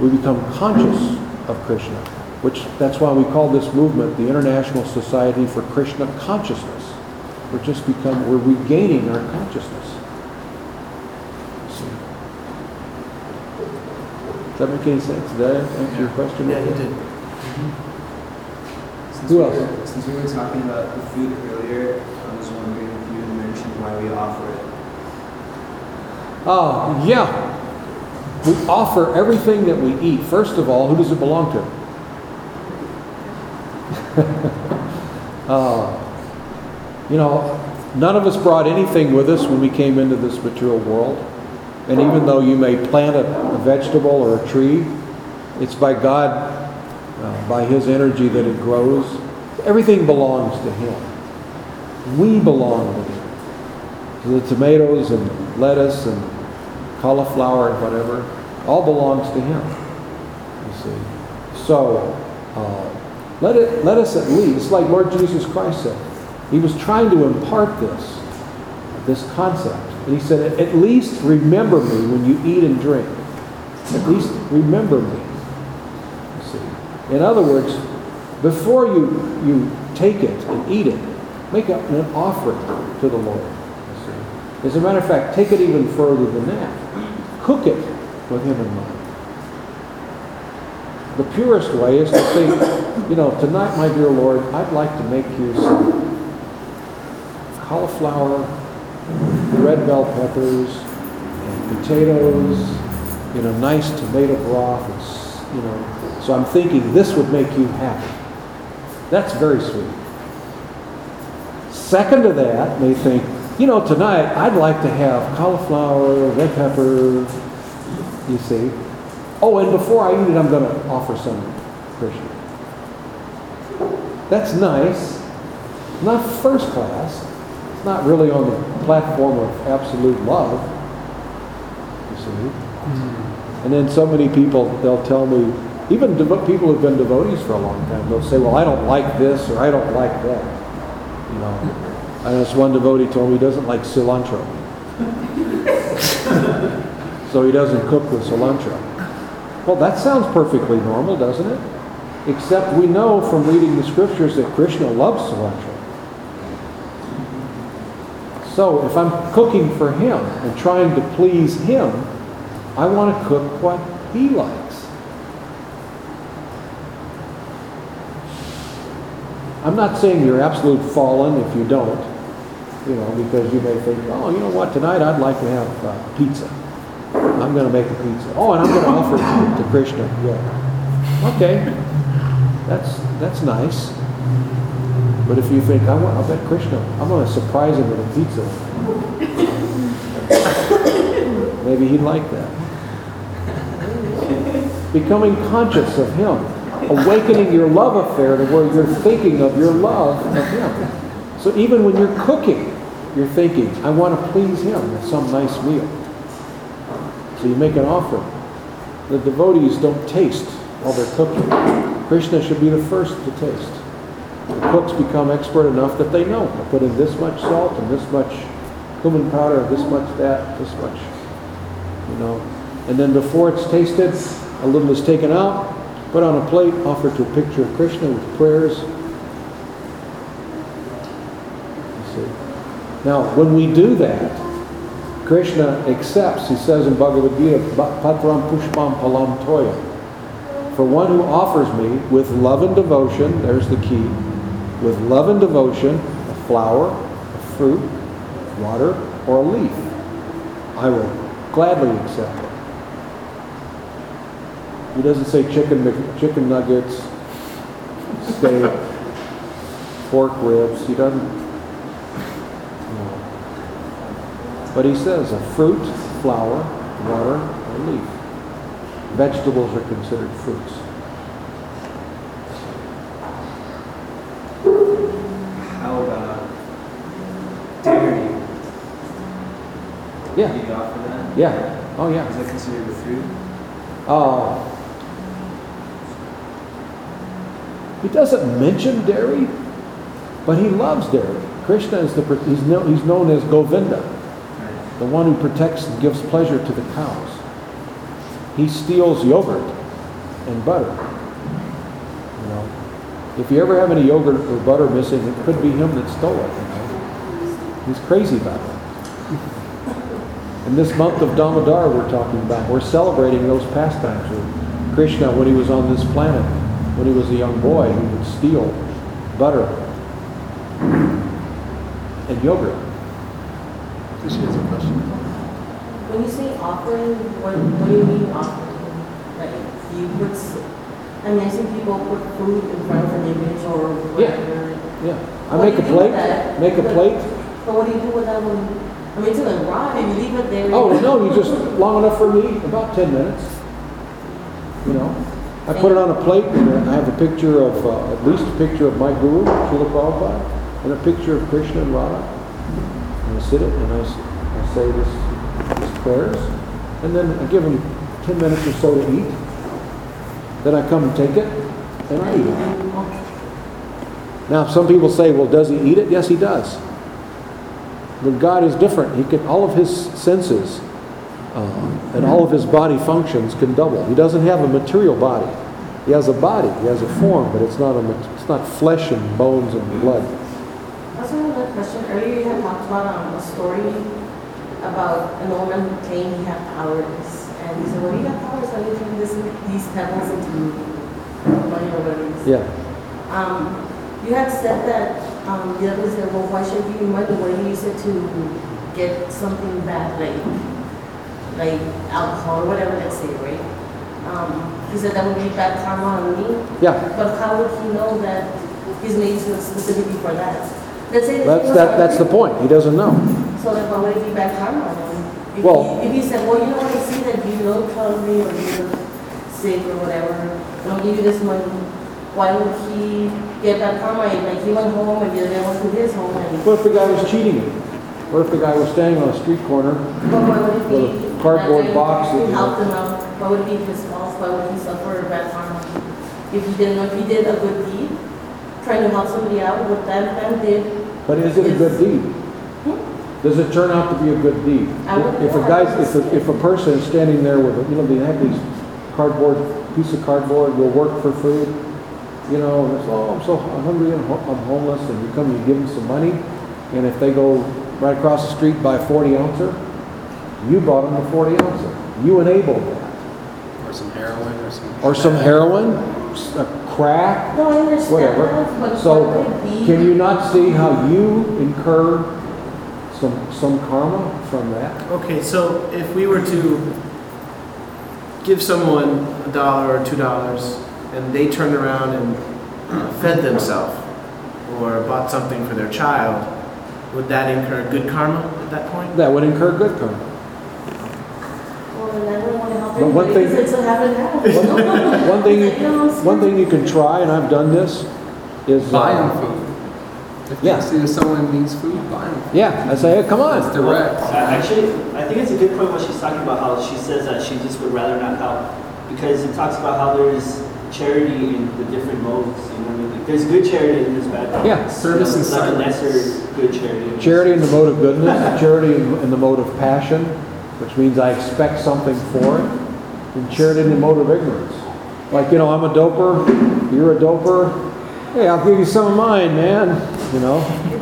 we become conscious of Krishna, which that's why we call this movement the International Society for Krishna Consciousness. We're just become, we're regaining our consciousness. So, does that make any sense? Did I answer your question? Yeah, you did. Mm-hmm. Since Who else? We were, since we were talking about the food earlier, I was wondering if you had mentioned why we offer it. Oh, uh, yeah. We offer everything that we eat. First of all, who does it belong to? uh, you know, none of us brought anything with us when we came into this material world. And even though you may plant a, a vegetable or a tree, it's by God, uh, by His energy that it grows. Everything belongs to Him. We belong to Him. The tomatoes and lettuce and cauliflower and whatever, all belongs to Him. You see, so uh, let it let us at least, like Lord Jesus Christ said, He was trying to impart this this concept, and He said, "At least remember Me when you eat and drink. At least remember Me." You see, in other words, before you you take it and eat it, make an offering to the Lord. As a matter of fact, take it even further than that. Cook it with Him in mind. The purest way is to think, you know, tonight, my dear Lord, I'd like to make You some cauliflower, red bell peppers, and potatoes, you know, nice tomato broth. And, you know, so I'm thinking this would make You happy. That's very sweet. Second to that, they think, you know, tonight I'd like to have cauliflower, red pepper, you see. Oh, and before I eat it, I'm going to offer some Krishna. That's nice. Not first class. It's not really on the platform of absolute love, you see. Mm-hmm. And then so many people, they'll tell me, even devo- people who've been devotees for a long time, they'll say, well, I don't like this or I don't like that, you know. And this one devotee told me he doesn't like cilantro. So he doesn't cook with cilantro. Well, that sounds perfectly normal, doesn't it? Except we know from reading the scriptures that Krishna loves cilantro. So if I'm cooking for Him and trying to please Him, I want to cook what He likes. I'm not saying you're absolute fallen if you don't. You know, because you may think, oh, you know what, tonight I'd like to have uh, pizza. I'm going to make a pizza. Oh, and I'm going to offer it to Krishna. Yeah. Okay. That's that's nice. But if you think, I want, I bet Krishna, I'm going to surprise Him with a pizza. Maybe He'd like that. Becoming conscious of Him. Awakening your love affair to where you're thinking of your love of Him. So even when you're cooking, you're thinking, I want to please Him with some nice meal. So you make an offering. The devotees don't taste while they're cooking. Krishna should be the first to taste. The cooks become expert enough that they know. I put in this much salt and this much cumin powder, this much that, this much, you know. And then before it's tasted, a little is taken out, put on a plate, offered to a picture of Krishna with prayers. Now, when we do that, Krishna accepts. He says in Bhagavad Gita, Patram Pushpam Palam Toya. For one who offers Me with love and devotion, there's the key, with love and devotion, a flower, a fruit, water, or a leaf. I will gladly accept it. He doesn't say chicken, chicken nuggets, steak, pork ribs. He doesn't. No. But he says a fruit, flower, water, or leaf. Vegetables are considered fruits. Yeah. You offer that? Yeah. Oh, yeah. Is that considered a fruit? Oh. He doesn't mention dairy, but he loves dairy. Krishna is the he's known, he's known as Govinda, right, the one who protects and gives pleasure to the cows. He steals yogurt and butter. You know, if you ever have any yogurt or butter missing, it could be him that stole it. You know? He's crazy about it. In this month of Damodara we're talking about, we're celebrating those pastimes with Krishna when he was on this planet. When he was a young boy, he would steal butter and yogurt. This is a question. When you say offering, what, what do you mean offering? Right? You put, I mean, I see people put food in front of an image or whatever. Yeah, yeah. I make a plate, make a plate. But what do you do with that one? I mean, to the rod and leave it there. Oh, no, you just, long enough for me, about ten minutes. You know, I put it on a plate, and I have a picture of, uh, at least a picture of my guru, Srila Prabhupada, and a picture of Krishna and Radha. And I sit it, and I, I say this, these prayers, and then I give them ten minutes or so to eat. Then I come and take it, and I eat it. Now, some people say, well, does he eat it? Yes, he does. But God is different. He can, all of his senses uh, and all of his body functions can double. He doesn't have a material body. He has a body. He has a form, but it's not a, it's not flesh and bones and blood. Also, another question. Earlier you had talked about um, a story about an old man who claimed he had powers, and he said, "Well, you got powers. Why do you turn this, these pebbles into money or whatever?" Yeah. Um, you had said that. Um, the others said, well, why should you give me money when you use it to get something bad, like, like alcohol or whatever, let's say, right? Um, he said that would be bad karma on me. Yeah. But how would he know that he's made specifically for that? Let's say that's, that, that's the point. He doesn't know. So then why would it be bad karma on him? If, well, he, if he said, well, you know what, I see that you look hungry or you look sick or whatever, and I'll give you this money, why would he... Yeah, that karma, like he went home and the other one went to his home. And what if the guy was cheating? What if the guy was standing on a street corner with be, a cardboard box? Would help him out? Why would it be his fault? Why would he suffer a bad karma? If he didn't know, if he did a good deed, trying to help somebody out, what that man did. But is it is, a good deed? Hmm? Does it turn out to be a good deed? If, if a guy, if a, if a person is standing there with, a, you know, they have these cardboard, piece of cardboard, will work for food. You know, and it's, oh, I'm so hungry and ho I'm homeless, and you come and you give them some money, and if they go right across the street buy a forty ouncer, you bought them a forty ouncer. You enabled that. Or some heroin or some... Or some heroin, a crack, no, I understand whatever. That, but so can you not see how you incur some, some karma from that? Okay, so if we were to give someone a dollar or two dollars, and they turned around and fed themselves or bought something for their child, would that incur good karma at that point? That would incur good karma. Well, then I don't want to help but one thing, it's a habit now. One thing, one thing you can try, and I've done this, is buy them uh, food. If yeah. you see someone needs food, buy them food. Yeah, I say, hey, come on. That's direct. Well, actually, I think it's a good point what she's talking about, how she says that she just would rather not help, because it talks about how there's charity in the different modes, you know, like there's good charity and there's bad charity. Yeah, service you know, and silence. Like a lesser good charity. Charity in the mode of goodness, charity in the mode of passion, which means I expect something for it, and charity in the mode of ignorance. Like, you know, I'm a doper, you're a doper, hey, I'll give you some of mine, man. You know,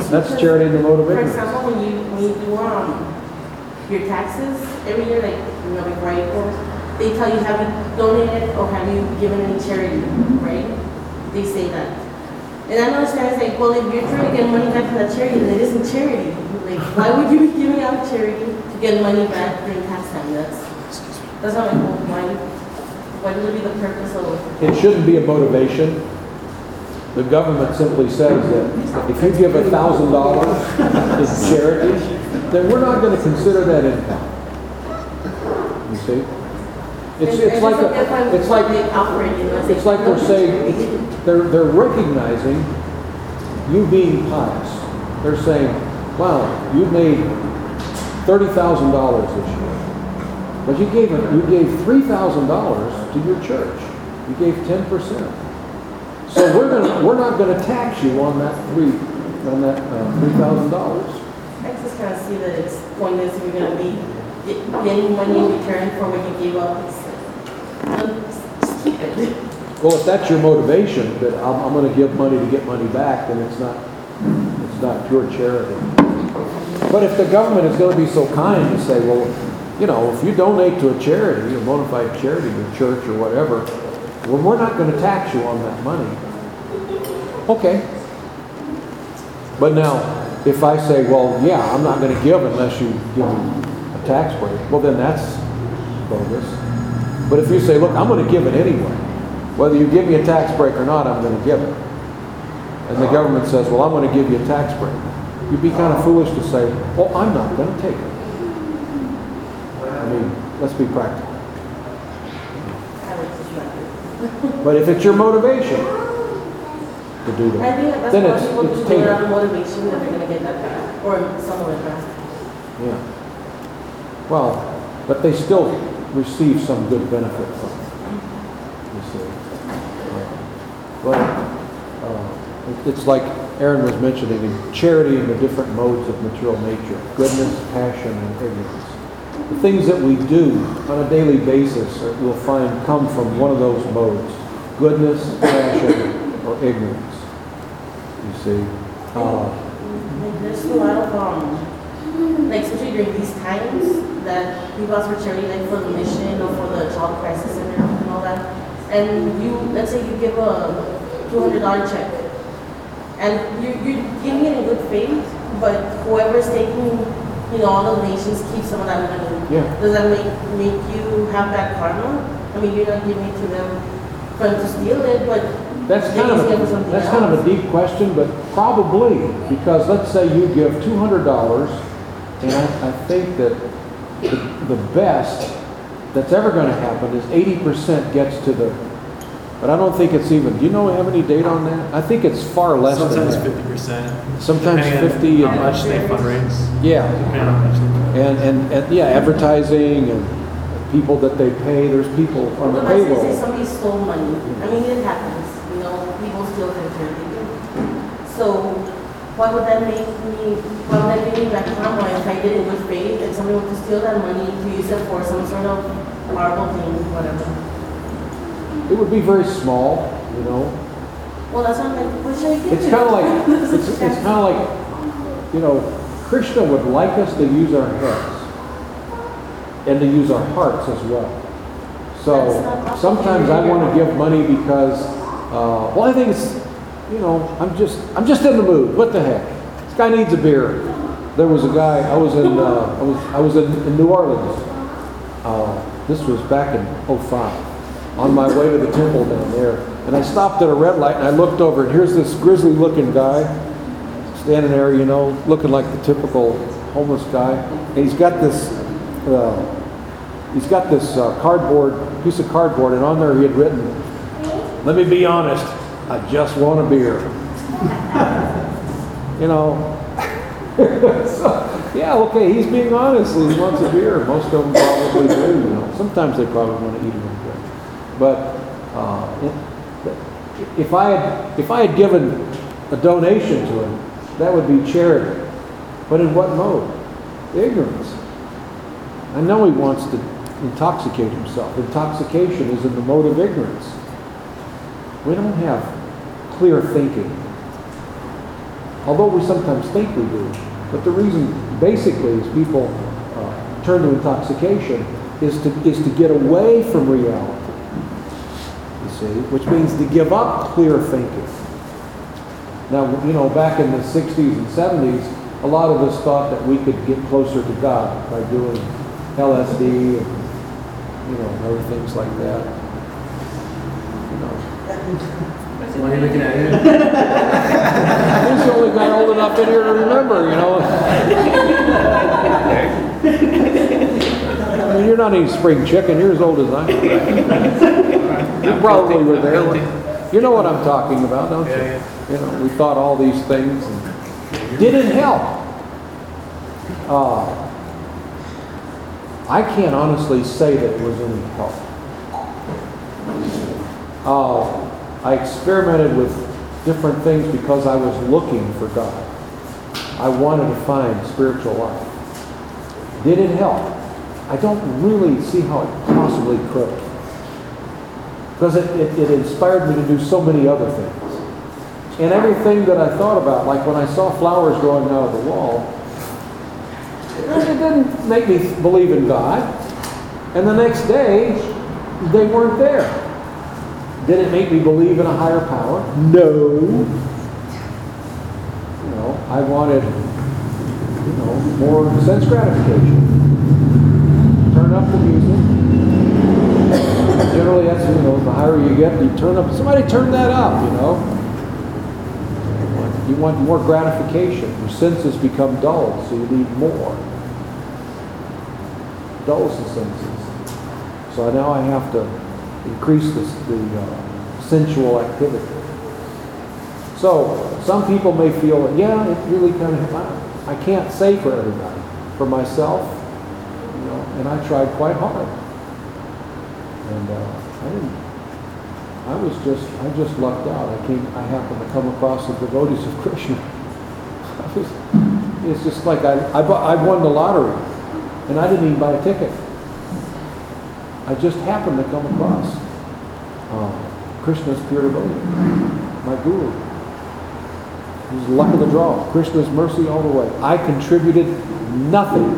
that's charity in the mode of ignorance. For example, when you, when you do um, your taxes every year, like, you know, before you go, they tell you, have you donated or have you given any charity, right? They say that. And I know it's nice, like, well, if you're truly getting money back for that charity, then it isn't charity. Like, why would you be giving out charity to get money back during pastime? That's, that's not my whole point. Why would it be the purpose of it? It shouldn't be a motivation. The government simply says that if you give a thousand dollars to charity, then we're not going to consider that income. You see, it's it's like a, it's like it's like they're saying they're they're recognizing you being pious. They're saying, "Wow, you made thirty thousand dollars this year, but you gave it, you gave three thousand dollars to your church. You gave ten percent." So we're gonna we're not gonna tax you on that three on that uh, three thousand dollars. I just kind of see that it's pointless if you're gonna be getting money in return for what you gave up. It's stupid. Well, if that's your motivation, that I'm, I'm gonna give money to get money back, then it's not it's not pure charity. But if the government is gonna be so kind to say, well, you know, if you donate to a charity, a bona fide charity, your church or whatever, well, we're not going to tax you on that money. Okay. But now, if I say, well, yeah, I'm not going to give unless you give a tax break, well, then that's bogus. But if you say, look, I'm going to give it anyway. Whether you give me a tax break or not, I'm going to give it. And the government says, well, I'm going to give you a tax break. You'd be kind of foolish to say, well, I'm not going to take it. I mean, let's be practical. But if it's your motivation to do that, I think that that's then it's people it's tainted. Out of motivation that they're going to get that back, or somewhere back. Yeah. Well, but they still receive some good benefit from it. You see. Yeah. But uh, it's like Aaron was mentioning in charity and the different modes of material nature: goodness, passion, and ignorance. The things that we do on a daily basis we'll find come from one of those modes: goodness, passion, or ignorance. You see? Uh, like, there's a lot of, um, like, especially during these times, that people ask for charity, like for the mission or for the child crisis and everything and all that. And you, let's say you give a two hundred dollars check, and you're, you're giving it in good faith, but whoever's taking, you know, all the nations keep some of that money. Yeah. Does that make make you have that karma? I mean, you're not giving it to them for them to steal it, but that's kind of a, that's else. kind of a deep question, but probably, because let's say you give two hundred dollars, and I, I think that the, the best that's ever going to happen is eighty percent gets to the. But I don't think it's even. Do you know have any data on that? I think it's far less Sometimes than that. fifty percent. Sometimes fifty percent. How much they fundraise. Yeah. And, and, and yeah, advertising and people that they pay. There's people on the payroll. Well, I was going to say somebody stole money. I mean, it happens. You know, people steal their charity. So why would that make me, why would that make me like karma if I did it with faith and somebody would steal that money to use it for some sort of horrible thing, whatever? It would be very small, you know. Well, that's not like, what should I give? It's kind of like, it's, it's kind of like, you know, Krishna would like us to use our heads and to use our hearts as well. So sometimes I want to give money because, uh, well, I think it's, you know, I'm just, I'm just in the mood. What the heck? This guy needs a beer. There was a guy. I was in, uh, I was, I was in, in New Orleans. Uh, this was back in oh five. On my way to the temple down there, and I stopped at a red light and I looked over, and here's this grizzly looking guy standing there, you know, looking like the typical homeless guy, and he's got this uh, he's got this uh, cardboard piece of cardboard, and on there he had written, "Let me be honest, I just want a beer." You know. So, yeah, okay, he's being honest, he wants a beer. Most of them probably do, you know. Sometimes they probably want to eat them. But uh, if I had if I had given a donation to him, that would be charity. But in what mode? Ignorance. I know he wants to intoxicate himself. Intoxication is in the mode of ignorance. We don't have clear thinking. Although we sometimes think we do. But the reason, basically, is people uh, turn to intoxication is to is to get away from reality. See, which means to give up clear thinking. Now, you know, back in the sixties and seventies, a lot of us thought that we could get closer to God by doing L S D and, you know, other things like that. You know. Why are you looking at him? He's the only guy old enough in here to remember, you know. I mean, you're not any spring chicken. You're as old as I am. You probably were there. You know what I'm talking about, don't you? You know, we thought all these things and didn't help. Uh, I can't honestly say that it was any help. Uh, I experimented with different things because I was looking for God. I wanted to find spiritual life. Did it help? I don't really see how it possibly could. Because it, it, it inspired me to do so many other things. And everything that I thought about, like when I saw flowers growing out of the wall, it didn't make me believe in God. And the next day, they weren't there. Did it make me believe in a higher power? No. You know, I wanted, you know, more sense gratification. Turn up the music. Generally, that's, you know, the higher you get, you turn up. Somebody turn that up, you know. You want more gratification. Your senses become dull, so you need more. Dulls the senses. So now I have to increase the, the uh, sensual activity. So some people may feel that, yeah, it really kind of, I can't say for everybody. For myself, you know, and I tried quite hard. And uh, I didn't. I was just, I just lucked out. I came, I happened to come across the devotees of Krishna. I was, it's just like I, I, bought, I won the lottery, and I didn't even buy a ticket. I just happened to come across uh, Krishna's pure devotee, my guru. It was luck of the draw. Krishna's mercy all the way. I contributed nothing.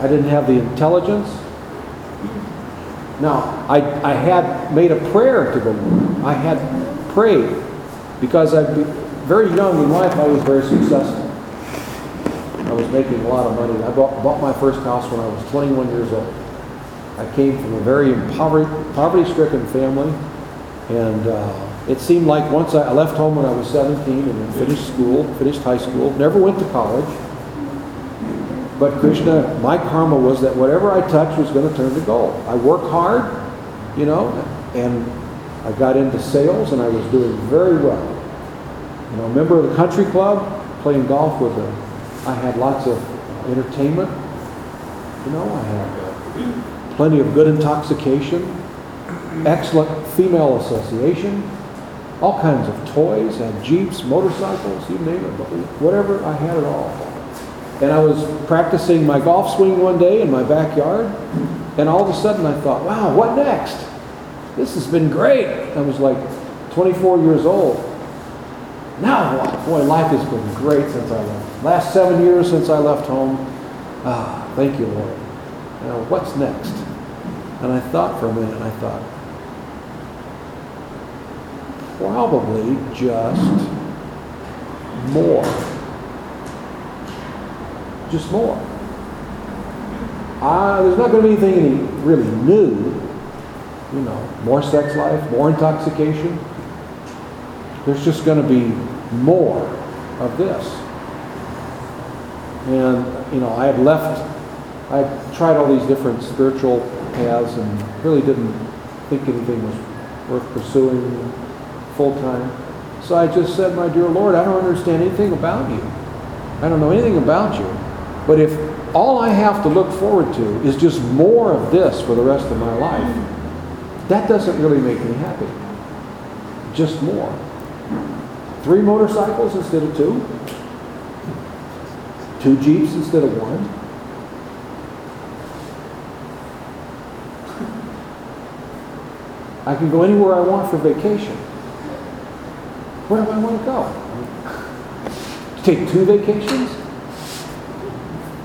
I didn't have the intelligence. Now, I, I had made a prayer to the Lord. I had prayed because I, very young in life, I was very successful. I was making a lot of money. I bought, bought my first house when I was twenty-one years old. I came from a very impoverished, poverty-stricken family, and uh, it seemed like once I, I left home when I was seventeen and then finished school, finished high school, never went to college. But Krishna, my karma was that whatever I touched was going to turn to gold. I worked hard, you know, and I got into sales and I was doing very well. You know, member of the country club, playing golf with them. I had lots of entertainment. You know, I had plenty of good intoxication, excellent female association, all kinds of toys, and jeeps, motorcycles, you name it, whatever, I had it all. And I was practicing my golf swing one day in my backyard, and all of a sudden I thought, wow, what next? This has been great. I was like twenty-four years old. Now what? Boy, life has been great since I left. Last seven years since I left home. Ah, thank you, Lord. Now what's next? And I thought for a minute, and I thought, probably just more. Just more. Ah, there's not going to be anything really new. You know, more sex life, more intoxication. There's just going to be more of this. And, you know, I had left, I had tried all these different spiritual paths and really didn't think anything was worth pursuing full time. So I just said, my dear Lord, I don't understand anything about you. I don't know anything about you. But if all I have to look forward to is just more of this for the rest of my life, that doesn't really make me happy. Just more. Three motorcycles instead of two. Two Jeeps instead of one. I can go anywhere I want for vacation. Where do I want to go? Take two vacations?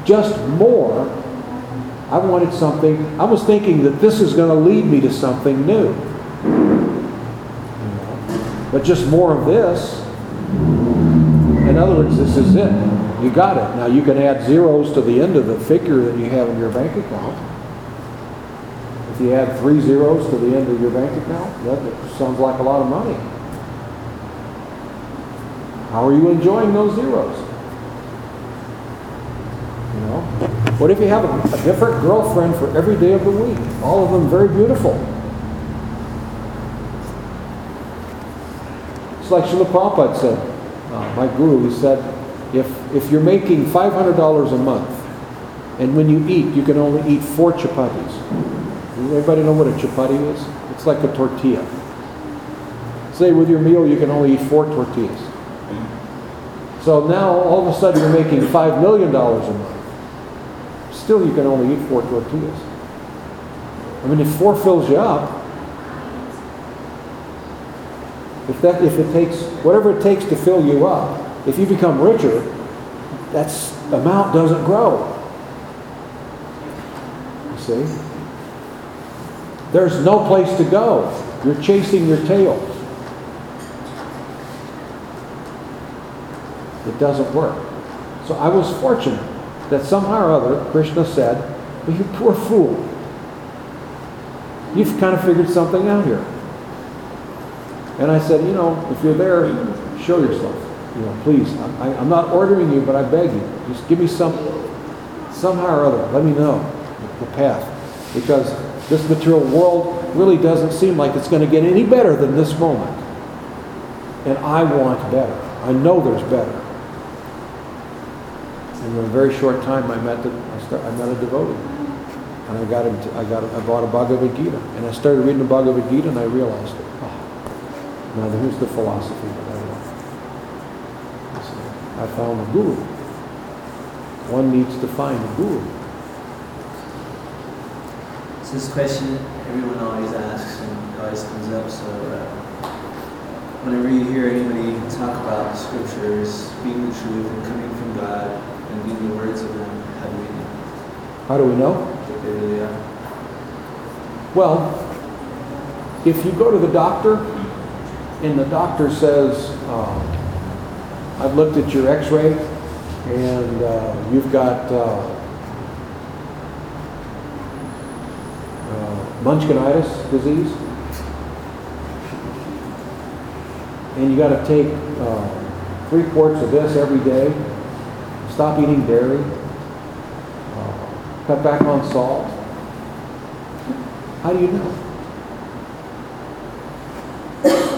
Just more. I wanted something. I was thinking that this is going to lead me to something new. You know? But just more of this, In other words, this is it. You got it. Now you can add zeros to the end of the figure that you have in your bank account. If you add three zeros to the end of your bank account, that sounds like a lot of money. How are you enjoying those zeros? You know? What if you have a, a different girlfriend for every day of the week? All of them very beautiful. It's like Srila Prabhupada said, uh, my guru, he said, if, if you're making five hundred dollars a month, and when you eat, you can only eat four chapatis. Does everybody know what a chapati is? It's like a tortilla. Say with your meal, you can only eat four tortillas. So now, all of a sudden, you're making five million dollars a month. Still, you can only eat four tortillas. I mean, if four fills you up, if that, if it takes, whatever it takes to fill you up, if you become richer, that amount doesn't grow. You see? There's no place to go. You're chasing your tail. It doesn't work. So I was fortunate that somehow or other Krishna said, well, you poor fool. You've kind of figured something out here. And I said, you know, if you're there, show yourself. You know, please. I, I, I'm not ordering you, but I beg you. Just give me some, somehow or other. Let me know the, the path. Because this material world really doesn't seem like it's going to get any better than this moment. And I want better. I know there's better. And in a very short time, I met the, I, start, I met a devotee, and I got him. To, I got. I bought a Bhagavad Gita, and I started reading the Bhagavad Gita, and I realized it. Now, here's the philosophy that I want. So I found a guru. One needs to find a guru. So this question everyone always asks and always comes up. So uh, whenever you hear anybody talk about the scriptures being the truth and coming from God and being the words of them, how do we know? How do we know? That they really are. Well, if you go to the doctor, and the doctor says, uh, I've looked at your x-ray, and uh, you've got uh, uh, Munchkinitis disease, and you got to take uh, three quarts of this every day, stop eating dairy, uh, cut back on salt. How do you know?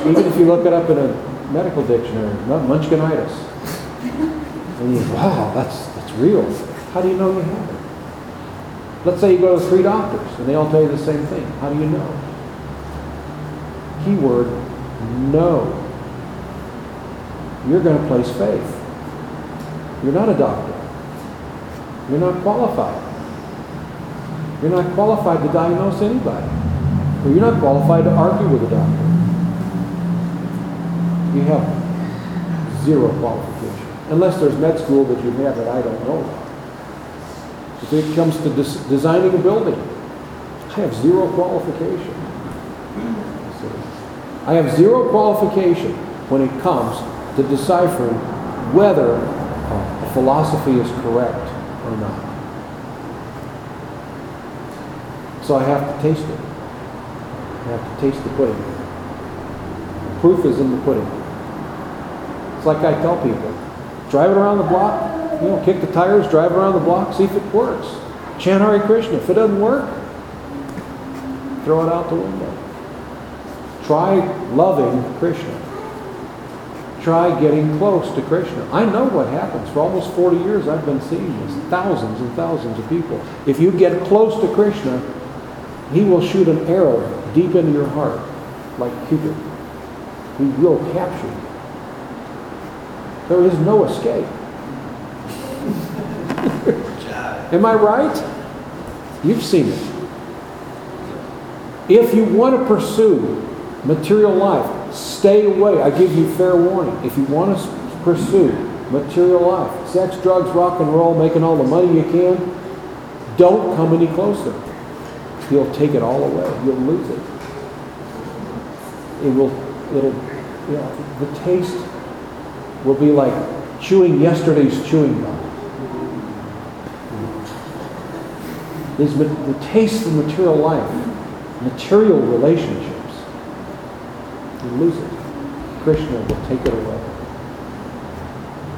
Even if you look it up in a medical dictionary, Munchkinitis, and you wow, that's that's real. How do you know you have it? Let's say you go to three doctors, and they all tell you the same thing. How do you know? Keyword, no. You're going to place faith. You're not a doctor. You're not qualified. You're not qualified to diagnose anybody. Or you're not qualified to argue with a doctor. You have zero qualification. Unless there's med school that you have that I don't know about. If it comes to des designing a building, I have zero qualification. So I have zero qualification when it comes to deciphering whether uh, a philosophy is correct or not. So I have to taste it. I have to taste the pudding. The proof is in the pudding. It's like I tell people, drive it around the block, you know, kick the tires, drive around the block, see if it works. Chant Hare Krishna. If it doesn't work, throw it out the window. Try loving Krishna. Try getting close to Krishna. I know what happens. For almost forty years I've been seeing this. Thousands and thousands of people. If you get close to Krishna, he will shoot an arrow deep into your heart, like Cupid. He will capture you. There is no escape. Am I right? You've seen it. If you want to pursue material life, stay away. I give you fair warning. If you want to pursue material life, sex, drugs, rock and roll, making all the money you can, don't come any closer. You'll take it all away. You'll lose it. It will, it'll, you know, the taste will be like chewing yesterday's chewing gum. Is the taste of material life, material relationships. You lose it. Krishna will take it away.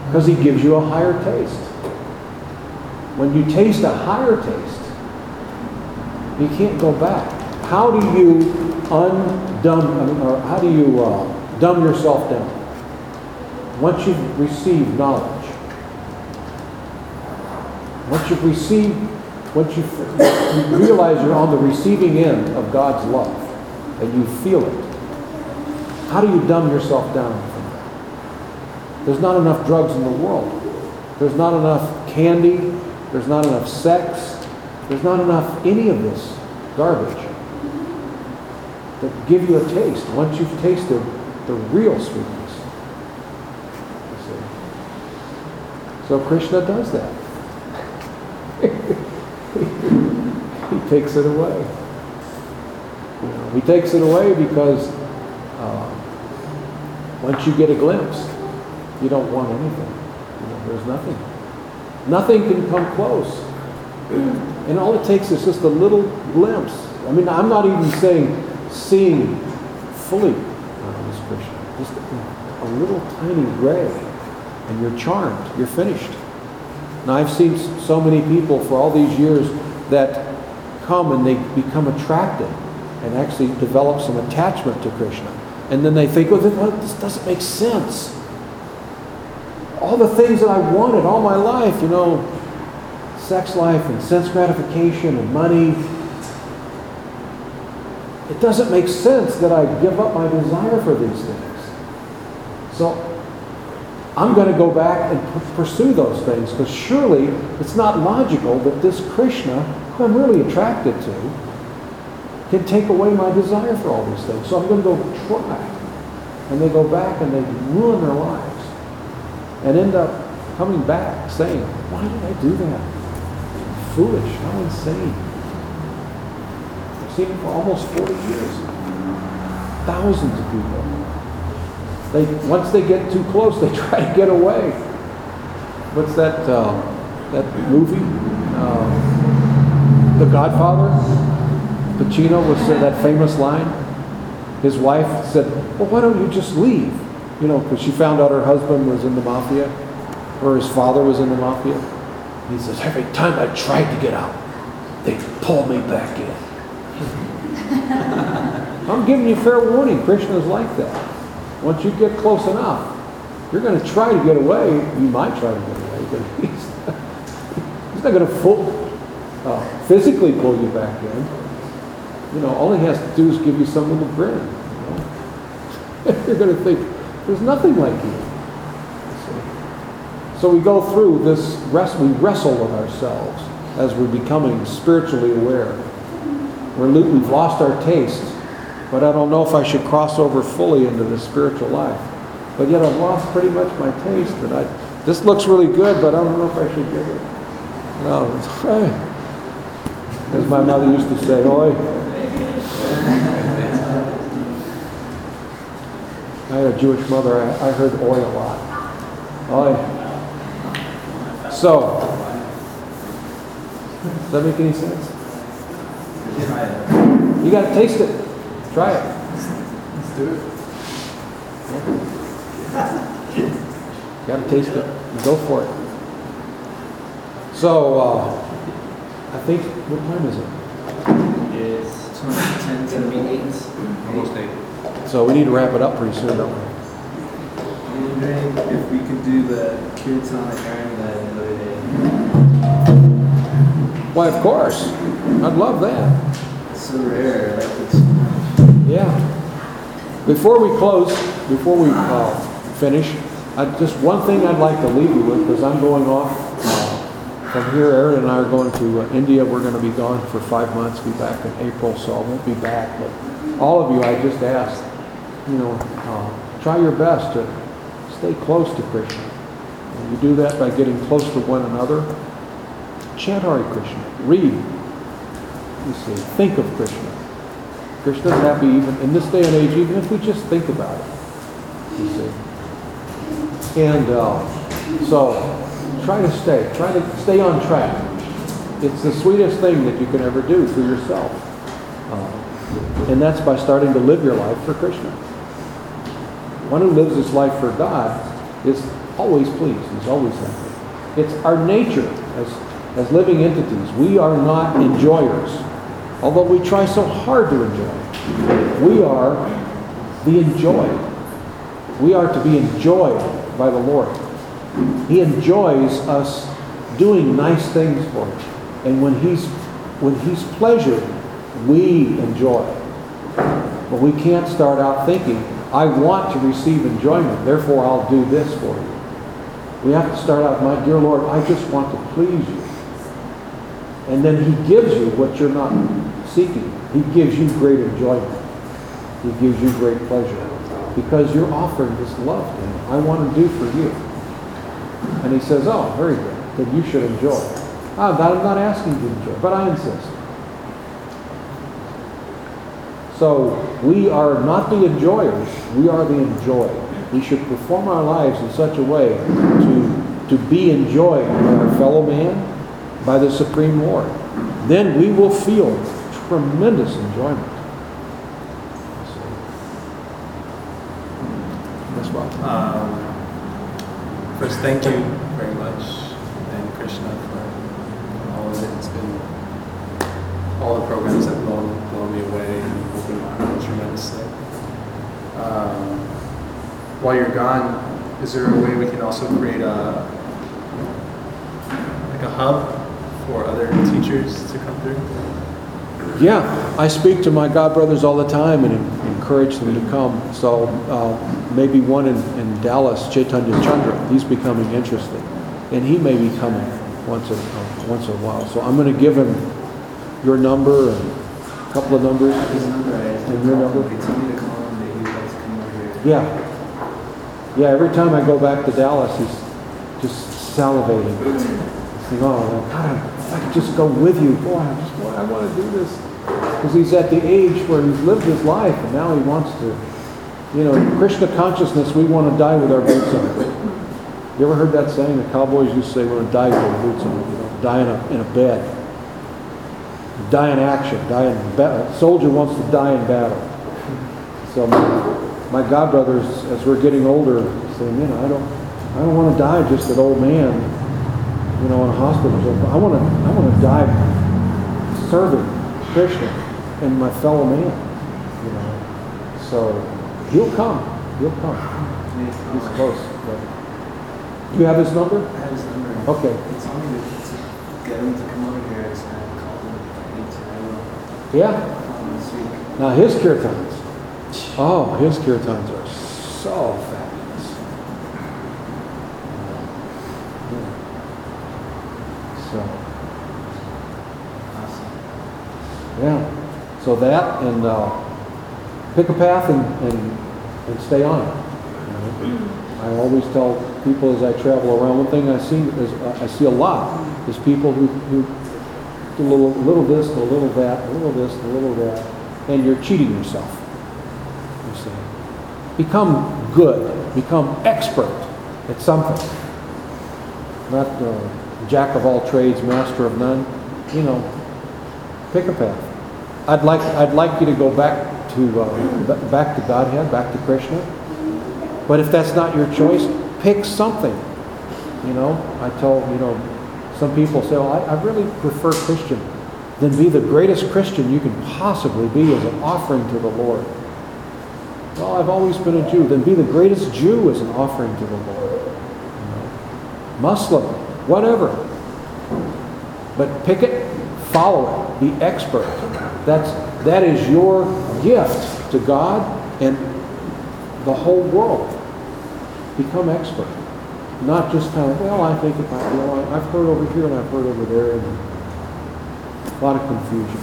Because he gives you a higher taste. When you taste a higher taste, you can't go back. How do you undumb, or how do you uh, dumb yourself down? Once you've received knowledge, once you've received, once you realize you're on the receiving end of God's love, and you feel it, how do you dumb yourself down from that? There's not enough drugs in the world. There's not enough candy. There's not enough sex. There's not enough any of this garbage that give you a taste. Once you've tasted the real sweetness. So Krishna does that. He takes it away. You know, he takes it away because uh, once you get a glimpse, you don't want anything. You know, there's nothing. Nothing can come close. And all it takes is just a little glimpse. I mean, I'm not even saying seeing fully uh, this Krishna. Just a, a little tiny ray, and you're charmed. You're finished. Now, I've seen so many people for all these years that come and they become attracted and actually develop some attachment to Krishna. And then they think, well, this doesn't make sense. All the things that I wanted all my life, you know, sex life and sense gratification and money, it doesn't make sense that I give up my desire for these things. So I'm going to go back and pursue those things, because surely it's not logical that this Krishna, who I'm really attracted to, can take away my desire for all these things. So I'm going to go try. And they go back and they ruin their lives and end up coming back saying, why did I do that? I'm foolish, how insane. I've seen it for almost forty years. Thousands of people. They, once they get too close, they try to get away. What's that uh, that movie? Uh, the Godfather? Pacino was uh, that famous line. His wife said, well, why don't you just leave? You know, because she found out her husband was in the mafia, or his father was in the mafia. He says, every time I tried to get out, they pulled me back in. I'm giving you fair warning. Krishna's like that. Once you get close enough, you're going to try to get away. You might try to get away, but he's not, he's not going to full, uh, physically pull you back in. You know, all he has to do is give you some little grin. You know? You're going to think, there's nothing like you. So, so we go through this, rest, we wrestle with ourselves as we're becoming spiritually aware. We're, we've lost our taste. But I don't know if I should cross over fully into the spiritual life. But yet I've lost pretty much my taste. And I, this looks really good, but I don't know if I should give it. No, it's right. As my mother used to say, oi. I had a Jewish mother. I, I heard oi a lot. Oi. So, does that make any sense? You got to taste it. Try it. Let's do it. You gotta taste it. And go for it. So, uh, I think, what time is it? It's ten minutes. Almost eight. So we need to wrap it up pretty soon, don't we? I'm wondering if we could do the kids on the iron leg another day. Why, of course. I'd love that. It's so rare. Like it's Yeah. Before we close, before we uh, finish, I, just one thing I'd like to leave you with, because I'm going off uh, from here. Aaron and I are going to uh, India. We're going to be gone for five months. Be back in April, so I won't be back. But all of you, I just ask, you know, uh, try your best to stay close to Krishna. And you do that by getting close to one another. Chant Hare Krishna. Read. You see, think of Krishna. Krishna's happy even in this day and age, even if we just think about it. You see. And uh, so try to stay, try to stay on track. It's the sweetest thing that you can ever do for yourself. Uh, and that's by starting to live your life for Krishna. One who lives his life for God is always pleased, is always happy. It's our nature as, as living entities. We are not enjoyers, although we try so hard to enjoy. We are the enjoyed. We are to be enjoyed by the Lord. He enjoys us doing nice things for him. And when he's, when he's pleasured, we enjoy. But we can't start out thinking, I want to receive enjoyment, therefore I'll do this for you. We have to start out, my dear Lord, I just want to please you. And then he gives you what you're not seeking. He gives you great enjoyment. He gives you great pleasure. Because you're offering this love to him. I want to do for you. And he says, oh, very good. Then you should enjoy. Ah, I'm not asking you to enjoy, but I insist. So we are not the enjoyers, we are the enjoyed. We should perform our lives in such a way to, to be enjoyed by our fellow man, by the Supreme Lord. Then we will feel tremendous enjoyment. So, that's why. Um, first, thank you very much. Krishna for all of it. It's been all the programs that blown, blown me away and opened my heart tremendously. Um, while you're gone, is there a way we can also create a like a hub for other teachers to come through? Yeah, I speak to my godbrothers all the time and encourage them to come. So uh, maybe one in, in Dallas, Chaitanya Chandra, he's becoming interested. And he may be coming once a, uh, once a while. So I'm going to give him your number and a couple of numbers. His number, and your number. Continue to call him that you guys come over here. Yeah. Yeah, every time I go back to Dallas, he's just salivating. He's saying, oh, God, if I could just go with you. Boy, I, just, boy, I want to do this. Because he's at the age where he's lived his life, and now he wants to, you know, Krishna consciousness, we want to die with our boots on. You ever heard that saying? The cowboys used to say, we're going to die with our boots on. You know, die in a, in a bed. Die in action. Die in battle. A soldier wants to die in battle. So my, my godbrothers, as we're getting older, saying, you know, I don't, I don't want to die just an old man, you know, in a hospital. I want to, I want to die serving Krishna and my fellow man. You know, so he'll come. He'll come. He's close. But do you have his number? I have his number. Okay. It's only to get him to come over here. So I called him if I need to. Yeah. Now his kirtans. Oh, his kirtans are so fabulous. Yeah. So. Awesome. Yeah. So that and uh, pick a path and, and, and stay on it. You know? I always tell people as I travel around, one thing I see is uh, I see a lot is people who, who do a little, little this, a little that, a little this, a little that, and you're cheating yourself. You see. Become good. Become expert at something. Not uh, jack of all trades, master of none. You know, pick a path. I'd like I'd like you to go back to uh, back to Godhead, back to Krishna. But if that's not your choice, pick something. You know, I tell, you know, some people say, well, I, I really prefer Christian. Then be the greatest Christian you can possibly be as an offering to the Lord. Well, I've always been a Jew. Then be the greatest Jew as an offering to the Lord. You know, Muslim, whatever. But pick it, follow it, be expert. That's, that is your gift to God and the whole world. Become expert, not just kind of, well, I think about, you know, I've heard over here and I've heard over there, and a lot of confusion.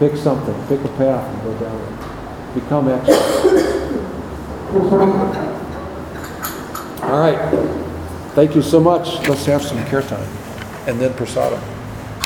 Pick something, pick a path and go down it. Become expert. All right, thank you so much. Let's have some kirtan and then prasadam.